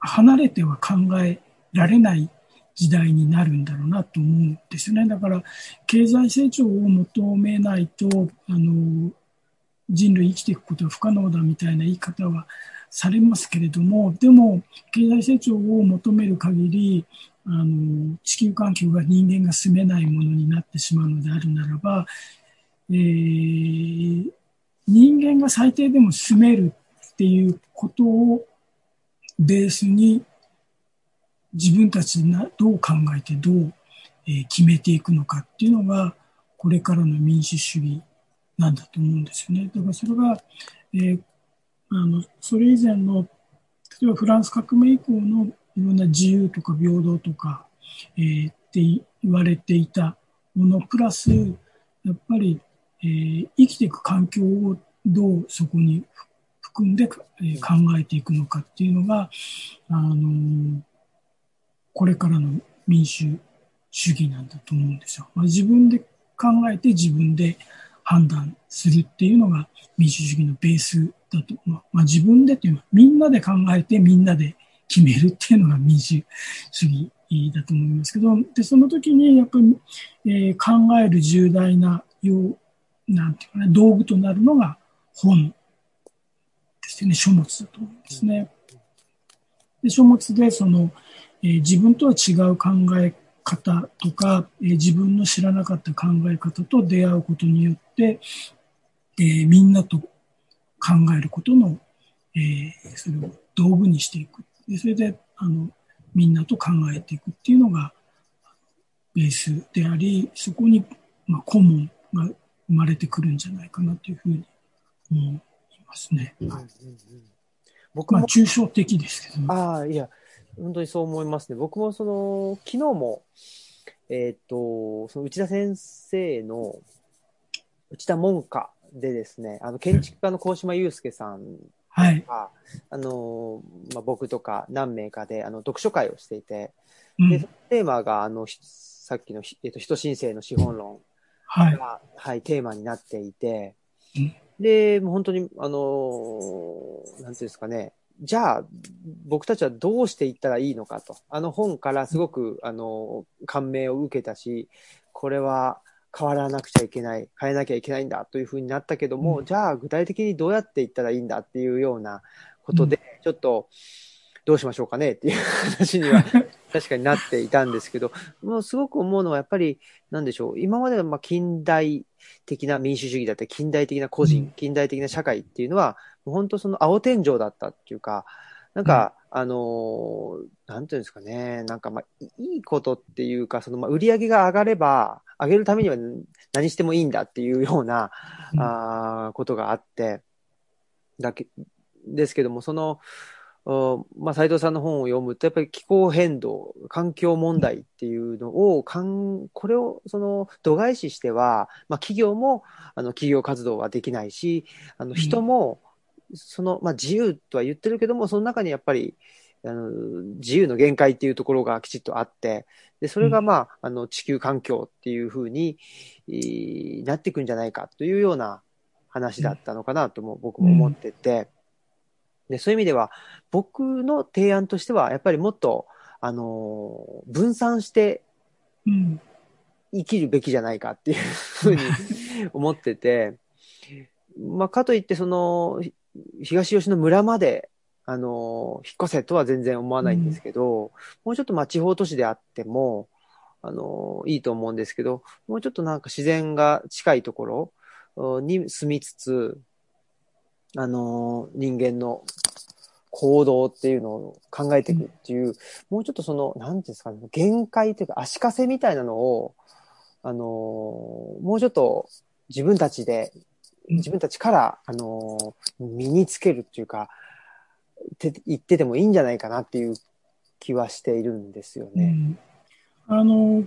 離れては考えられない時代になるんだろうなと思うんですよね。だから経済成長を求めないと、あのー、人類生きていくことは不可能だみたいな言い方はされますけれども、でも経済成長を求める限り、あの地球環境が人間が住めないものになってしまうのであるならば、えー、人間が最低でも住めるっていうことをベースに自分たちがどう考えてどう決めていくのかっていうのがこれからの民主主義なんだと思うんですよね。だからそれが、えーあのそれ以前の例えばフランス革命以降のいろんな自由とか平等とか、えー、って言われていたものプラスやっぱり、えー、生きていく環境をどうそこに含んで、えー、考えていくのかっていうのが、あのー、これからの民主主義なんだと思うんですよ。まあ、自分で考えて自分で判断するっていうのが民主主義のベースだと、まあ、自分でというのはみんなで考えてみんなで決めるっていうのが民主主義だと思いますけど、でその時にやっぱり、えー、考える重大な要なんていうかね、道具となるのが本ですよね、書物だと思うんですね。で書物でその、えー、自分とは違う考え方とか、えー、自分の知らなかった考え方と出会うことによって、えー、みんなと考えることの、えー、それを道具にしていく。でそれであのみんなと考えていくっていうのがベースであり、そこにまあ顧問が生まれてくるんじゃないかなというふうに思いますね。うんうんうん、僕もまあ抽象的ですけど、ね。ああ、いや本当にそう思いますね。僕もその昨日もえっ、ー、とその内田先生の内田門下でですね、あの建築家の鴻島祐介さん、うんはい、あのまあ、僕とか何名かであの読書会をしていて、うん、でテーマがあのさっきの、えっと、人新世の資本論が、うんはいはい、テーマになっていて、うん、でもう本当にあのなんていうんですかね、じゃあ僕たちはどうしていったらいいのかと、あの本からすごく、うん、あの感銘を受けたし、これは変わらなくちゃいけない、変えなきゃいけないんだというふうになったけども、うん、じゃあ具体的にどうやっていったらいいんだっていうようなことで、うん、ちょっとどうしましょうかねっていう話には確かになっていたんですけど、もうすごく思うのはやっぱりなんでしょう、今までのまあ近代的な民主主義だったり、近代的な個人、うん、近代的な社会っていうのは、もう本当その青天井だったっていうか、なんか、うん、あの、なんていうんですかね、なんかまあいいことっていうか、そのまあ売り上げが上がれば、上げるためには何してもいいんだっていうような、うん、あことがあってだけですけども、その、まあ、斉藤さんの本を読むとやっぱり気候変動、環境問題っていうのをかんこれをその度外視しては、まあ、企業もあの企業活動はできないし、あの人もその、まあ、自由とは言ってるけども、その中にやっぱりあの自由の限界っていうところがきちっとあって、でそれが、まあ、あの地球環境っていうふうになっていくんじゃないかというような話だったのかなとも僕も思ってて、でそういう意味では僕の提案としてはやっぱりもっとあの分散して生きるべきじゃないかっていうふうに思ってて、まあ、かといってその東吉野村まであの、引っ越せとは全然思わないんですけど、うん、もうちょっとまあ地方都市であっても、あの、いいと思うんですけど、もうちょっとなんか自然が近いところに住みつつ、あの、人間の行動っていうのを考えていくっていう、うん、もうちょっとその、なんていうんですかね、限界というか足かせみたいなのを、あの、もうちょっと自分たちで、自分たちから、あの、身につけるっていうか、て言っててもいいんじゃないかなっていう気はしているんですよね。うん、あの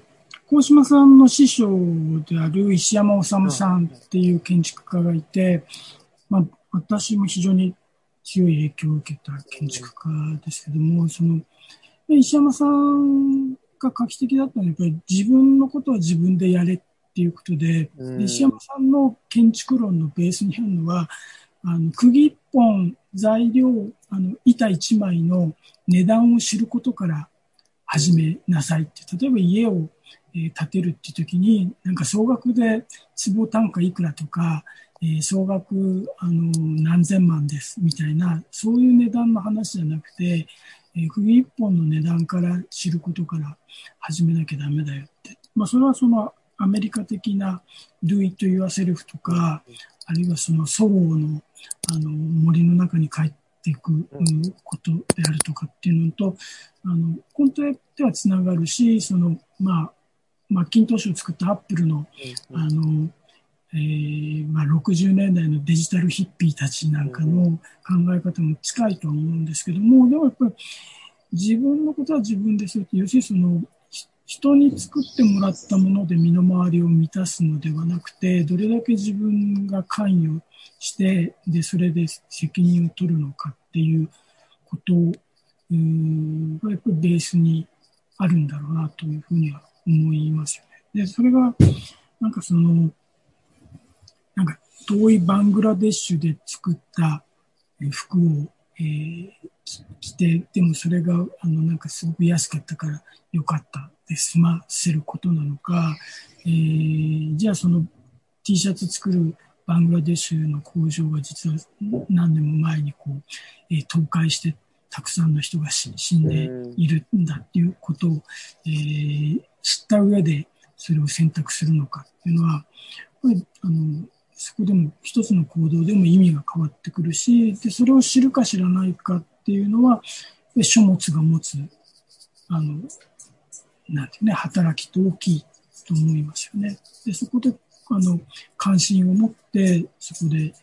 鴻島さんの師匠である石山修さんっていう建築家がいて、まあ、私も非常に強い影響を受けた建築家ですけども、うん、その石山さんが画期的だったのはやっぱり自分のことは自分でやれっていうことで、うん、石山さんの建築論のベースにあるのはあの釘一本、材料、あの板一枚の値段を知ることから始めなさいって、例えば家を、えー、建てるって時になんか総額で坪単価いくらとか、えー、総額あの何千万ですみたいなそういう値段の話じゃなくて、えー、釘一本の値段から知ることから始めなきゃダメだよって、まあ、それはそのアメリカ的な Do it yourself とか、あるいはその祖母のあの森の中に帰っていくことであるとかっていうのと、あの本当ではつながるし、そのまあマッキントッシュを作ったアップルのあの、えー、まあろくじゅうねんだいのデジタルヒッピーたちなんかの考え方も近いとは思うんですけども、でもやっぱり自分のことは自分ですよって、要するにその人に作ってもらったもので身の回りを満たすのではなくて、どれだけ自分が関与して、で、それで責任を取るのかっていうことがやっぱりベースにあるんだろうなというふうには思いますよね。で、それが、なんかその、なんか遠いバングラデシュで作った服を、えー、来て、でもそれがあのなんかすごく安かったから良かったで済ませることなのか、えー、じゃあその T シャツ作るバングラデシュの工場が実は何年も前にこう、えー、倒壊してたくさんの人が死んでいるんだっていうことを、えー、知った上でそれを選択するのかっていうのは、これあのそこでも一つの行動でも意味が変わってくるし、でそれを知るか知らないかっていうのは書物が持つあのなんていうね働きと大きいと思いますよね。でそこであの関心を持ってそこで、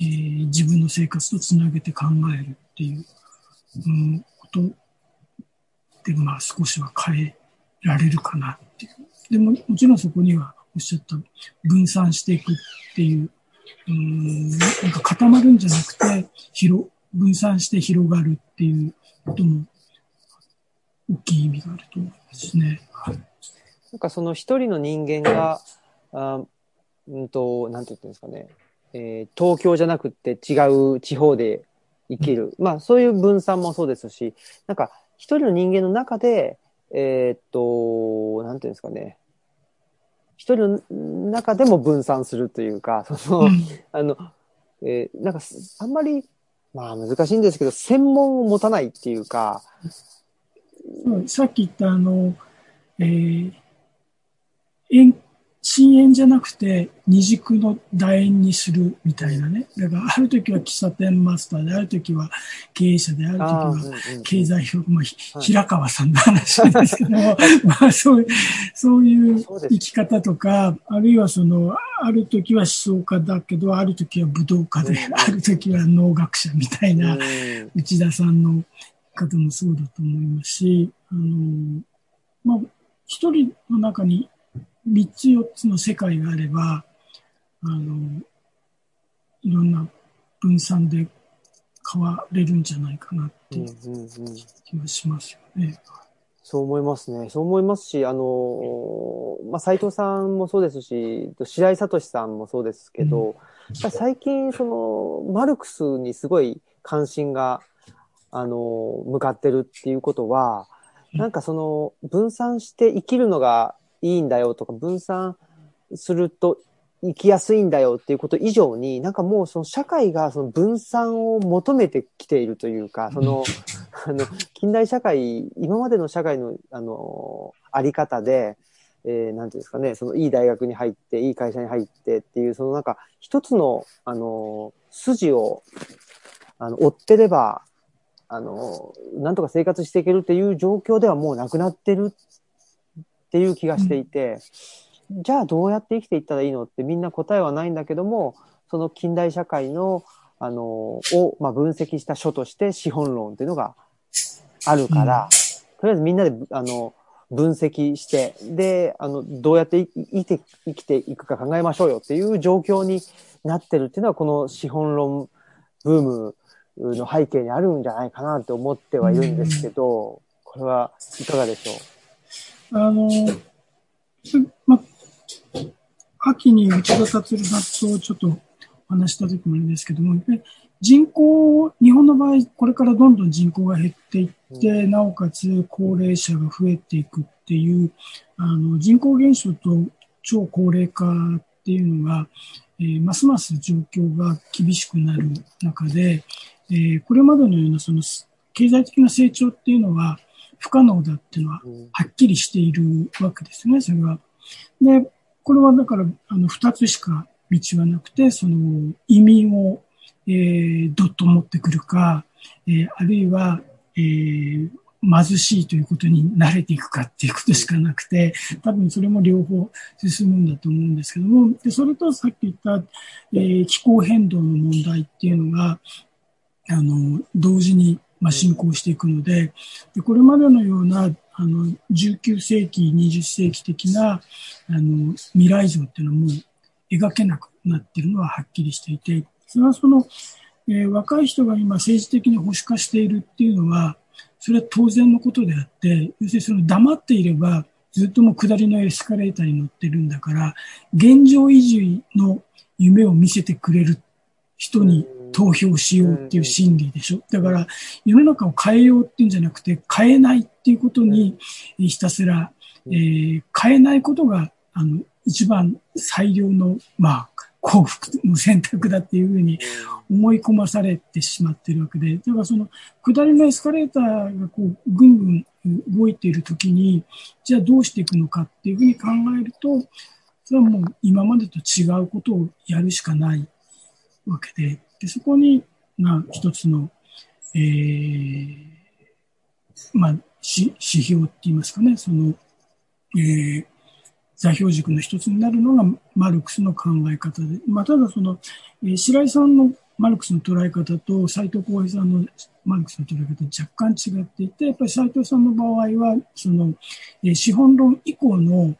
えー、自分の生活とつなげて考えるっていう、うん、ことでまあ少しは変えられるかなっていう。でももちろんそこにはおっしゃった分散していくっていう、うーん、なんか固まるんじゃなくて広分散して広がるっていうことも大きい意味があると思いますね。はい、なんかその一人の人間があうんとなんて言ってんですかね、えー、東京じゃなくて違う地方で生きる、まあそういう分散もそうですし、なんか一人の人間の中でえー、っとなんて言うんですかね。一人の中でも分散するというか、その、あの、えー、なんか、あんまり、まあ難しいんですけど、専門を持たないっていうか。そう、さっき言ったあの、えー、円、深円じゃなくて二軸の楕円にするみたいなね。だから、ある時は喫茶店マスターで、ある時は経営者で、ある時は経済評論、まあ、はい、平川さんの話ですけども、まあ、そういう、そういう生き方とか、あるいはその、ある時は思想家だけど、ある時は武道家で、うん、ある時は能学者みたいな、うん、内田さんの方もそうだと思いますし、あの、まあ、一人の中に、みっつよっつの世界があれば、あの、いろんな分散で変われるんじゃないかなっていう気がしますよね。うんうんうん、そう思いますね。そう思いますし、あの、まあ、斉藤さんもそうですし、白井聡さんもそうですけど、うん、最近、その、マルクスにすごい関心が、あの、向かってるっていうことは、なんかその、分散して生きるのが、いいんだよとか、分散すると生きやすいんだよっていうこと以上に、なんかもうその社会がその分散を求めてきているというか、その、あの、近代社会、今までの社会の、あの、あり方で、えー、なんていうんですかね、そのいい大学に入って、いい会社に入ってっていう、そのなんか一つの、あの、筋を、あの、追ってれば、あの、なんとか生活していけるっていう状況ではもうなくなってるっていう気がしていて、じゃあどうやって生きていったらいいのってみんな答えはないんだけども、その近代社会の、あの、を、まあ、分析した書として資本論っていうのがあるから、うん、とりあえずみんなで、あの、分析して、で、あの、どうやって生きて、生きていくか考えましょうよっていう状況になってるっていうのは、この資本論ブームの背景にあるんじゃないかなって思ってはいるんですけど、うん、これはいかがでしょう？あの、ま、秋に内田達郎さんとちょっとお話した時もあるんですけども、人口、日本の場合、これからどんどん人口が減っていって、なおかつ高齢者が増えていくっていう、あの、人口減少と超高齢化っていうのが、えー、ますます状況が厳しくなる中で、えー、これまでのようなその経済的な成長っていうのは、不可能だっていうのははっきりしているわけですね、それは。で、これはだから、あの、二つしか道はなくて、その、移民を、えー、どっと持ってくるか、えー、あるいは、えー、貧しいということに慣れていくかっていうことしかなくて、多分それも両方進むんだと思うんですけども、で、それとさっき言った、えー、気候変動の問題っていうのが、あの、同時に、まあ、進行していくので、で、これまでのような、あの、じゅうきゅうせいき、にじゅっせいき的な、あの、未来像っていうのはもう描けなくなってるのははっきりしていて、それはその、えー、若い人が今政治的に保守化しているっていうのは、それは当然のことであって、要するにその黙っていれば、ずっともう下りのエスカレーターに乗ってるんだから、現状維持の夢を見せてくれる人に、うん、投票しようっていう心理でしょ。だから世の中を変えようっていうんじゃなくて、変えないっていうことにひたすら、えー、変えないことがあの一番最良の、まあ、幸福の選択だっていうふうに思い込まされてしまってるわけで、だからその下りのエスカレーターがこうぐんぐん動いているときに、じゃあどうしていくのかっていうふうに考えると、それはもう今までと違うことをやるしかないわけで、でそこに、まあ、一つの、えーまあ、指標って言いますかね、その、えー、座標軸の一つになるのがマルクスの考え方で、まあ、ただその、えー、白井さんのマルクスの捉え方と斉藤浩平さんのマルクスの捉え方は若干違っていて、やっぱり斉藤さんの場合はその資本論以降の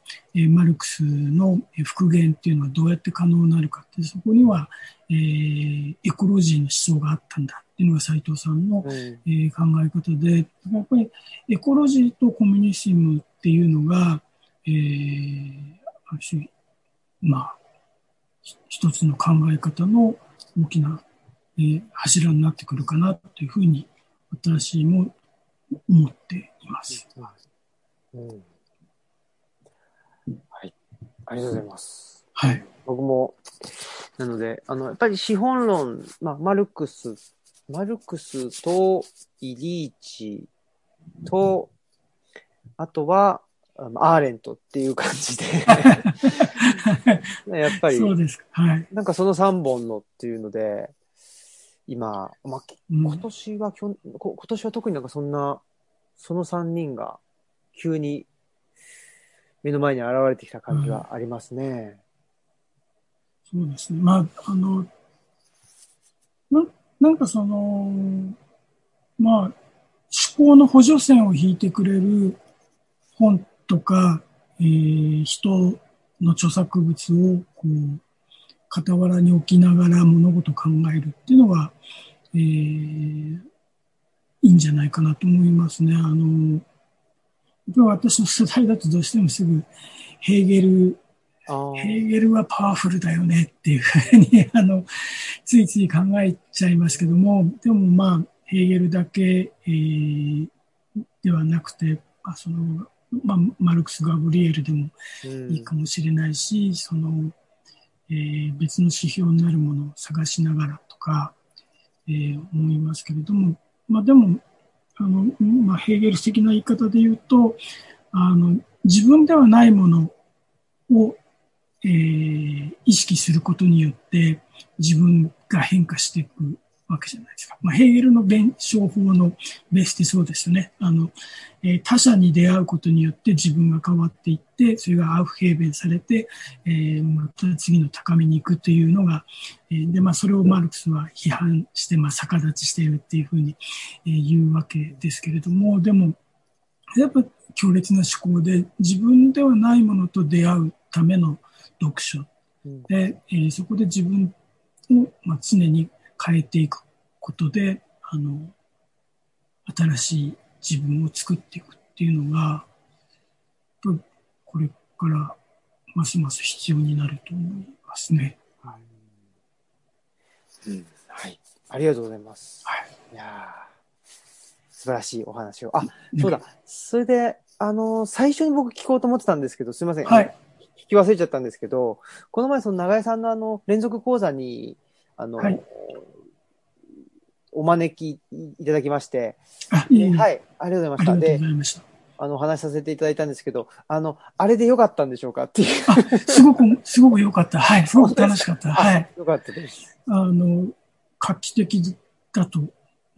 マルクスの復元っていうのはどうやって可能になるかって、そこにはエコロジーの思想があったんだっていうのが斉藤さんの考え方で、やっぱりエコロジーとコミュニズムっていうのがえー、ある種、まあ、一つの考え方の大きな、えー、柱になってくるかなというふうに私も思っています、うんうん、はい、ありがとうございます、はい、僕もなのであのやっぱり資本論、まあ、マルクスマルクスとイリーチとあとはアーレントっていう感じで、やっぱり、そうですか、はい、なんかそのさんぼんのっていうので、今、まあ、今年は、うん、今年は特になんかそんな、そのさんにんが急に目の前に現れてきた感じはありますね。うん、そうですね。まあ、あの、な、なんかその、まあ、思考の補助線を引いてくれる本とか、えー、人の著作物をこう傍らに置きながら物事を考えるっていうのが、えー、いいんじゃないかなと思いますね。あの、やっぱり私の世代だとどうしてもすぐヘーゲル、あーヘーゲルはパワフルだよねっていうふうにあのついつい考えちゃいますけども、でもまあヘーゲルだけ、えー、ではなくて、まあ、そのまあ、マルクス・ガブリエルでもいいかもしれないし、うん、その、えー、別の指標になるものを探しながらとか、えー、思いますけれども、まあ、でもあの、まあ、ヘーゲル的な言い方で言うと、あの自分ではないものを、えー、意識することによって自分が変化していくわけじゃないですか。まあ、ヘーゲルの弁証法のベースってそうですよね。あの、えー、他者に出会うことによって自分が変わっていって、それがアウフヘーベンされて、えー、また次の高みに行くというのが、えー、で、まあ、それをマルクスは批判して、まあ、逆立ちしているっていうふうに、えー、言うわけですけれども、でも、やっぱ強烈な思考で自分ではないものと出会うための読書で、えー、そこで自分を、まあ、常に変えていくことで、あの、新しい自分を作っていくっていうのが、これからますます必要になると思いますね。はい。うん、はい、ありがとうございます。はい、いや素晴らしいお話を。あ、そうだ。ね、それで、あの、最初に僕聞こうと思ってたんですけど、すいません。はい。聞き忘れちゃったんですけど、この前その長江さんのあの、連続講座に、あの、はい、お招きいただきまして、いいはい、ありがとうございました。で、あの、お話しさせていただいたんですけど、あの、あれで良かったんでしょうかっていう。あ、すごく、すごく良かった。はい、すごく楽しかった。はい。良かったです。あの、画期的だと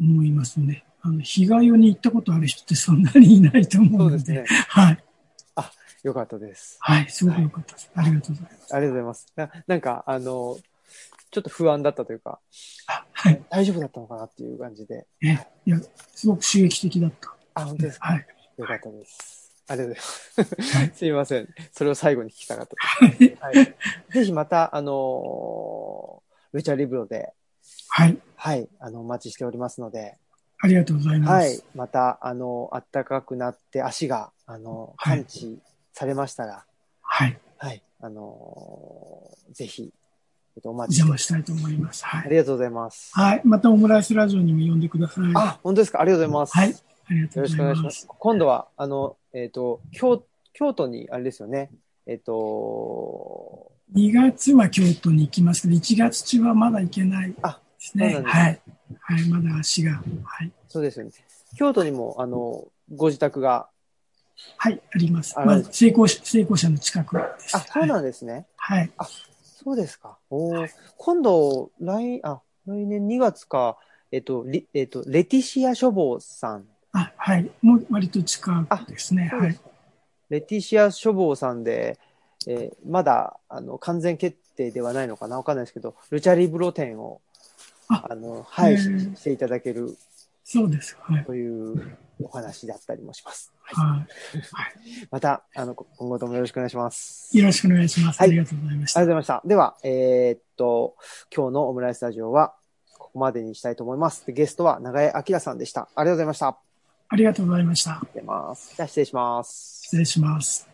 思いますね。あの、日帰りに行ったことある人ってそんなにいないと思うので。そうですね。はい。あ、良かったです。はい、すごく良かったです、はい。ありがとうございます。ありがとうございます。な、なんか、あの、ちょっと不安だったというか、はい、大丈夫だったのかなっていう感じで。え、いや、すごく刺激的だった。あ、本当ですか。はい。よかったです。ありがとうございます。はい、すいません。それを最後に聞きたかったです。はい。はい、ぜひまた、あのー、ルチャリブロで、はい。はい。あの、お待ちしておりますので。ありがとうございます。はい。また、あの、暖かくなって足が、あの、感知されましたら、はい。はい。あのー、ぜひ、えっと、お待ちしております。お邪魔したいと思います。はい。ありがとうございます。はい。またオムライスラジオにも呼んでください。あ、本当ですか。ありがとうございます。はい。ありがとうございます。よろしくお願いします。今度は、あの、えっと、京、京都に、あれですよね。えっと、にがつは京都に行きますけど、いちがつ中はまだ行けないですね。あ、はい。はい。まだ足が。はい。そうですよね。京都にも、あの、ご自宅が、はい、あります。まあ、成功、成功者の近くです。あ、そうなんですね。はい。あ、そうですか。おお、はい。今度、来、あ、来年にがつか、えっと、リえっと、レティシア書房さん。あ、はい。もう、割と近くですね。はい。レティシア書房さんで、えー、まだ、あの、完全決定ではないのかな、わかんないですけど、ルチャリブロ展を、あ, あの、はい、えー、していただける。そうです。はい。というお話だったりもします。はい。はい、また、あの、今後ともよろしくお願いします。よろしくお願いします。はい、ありがとうございました。ありがとうございました。では、えー、っと、今日のオムライスラジオはここまでにしたいと思います。ゲストは永江明さんでした。ありがとうございました。ありがとうございました。失礼します。失礼します。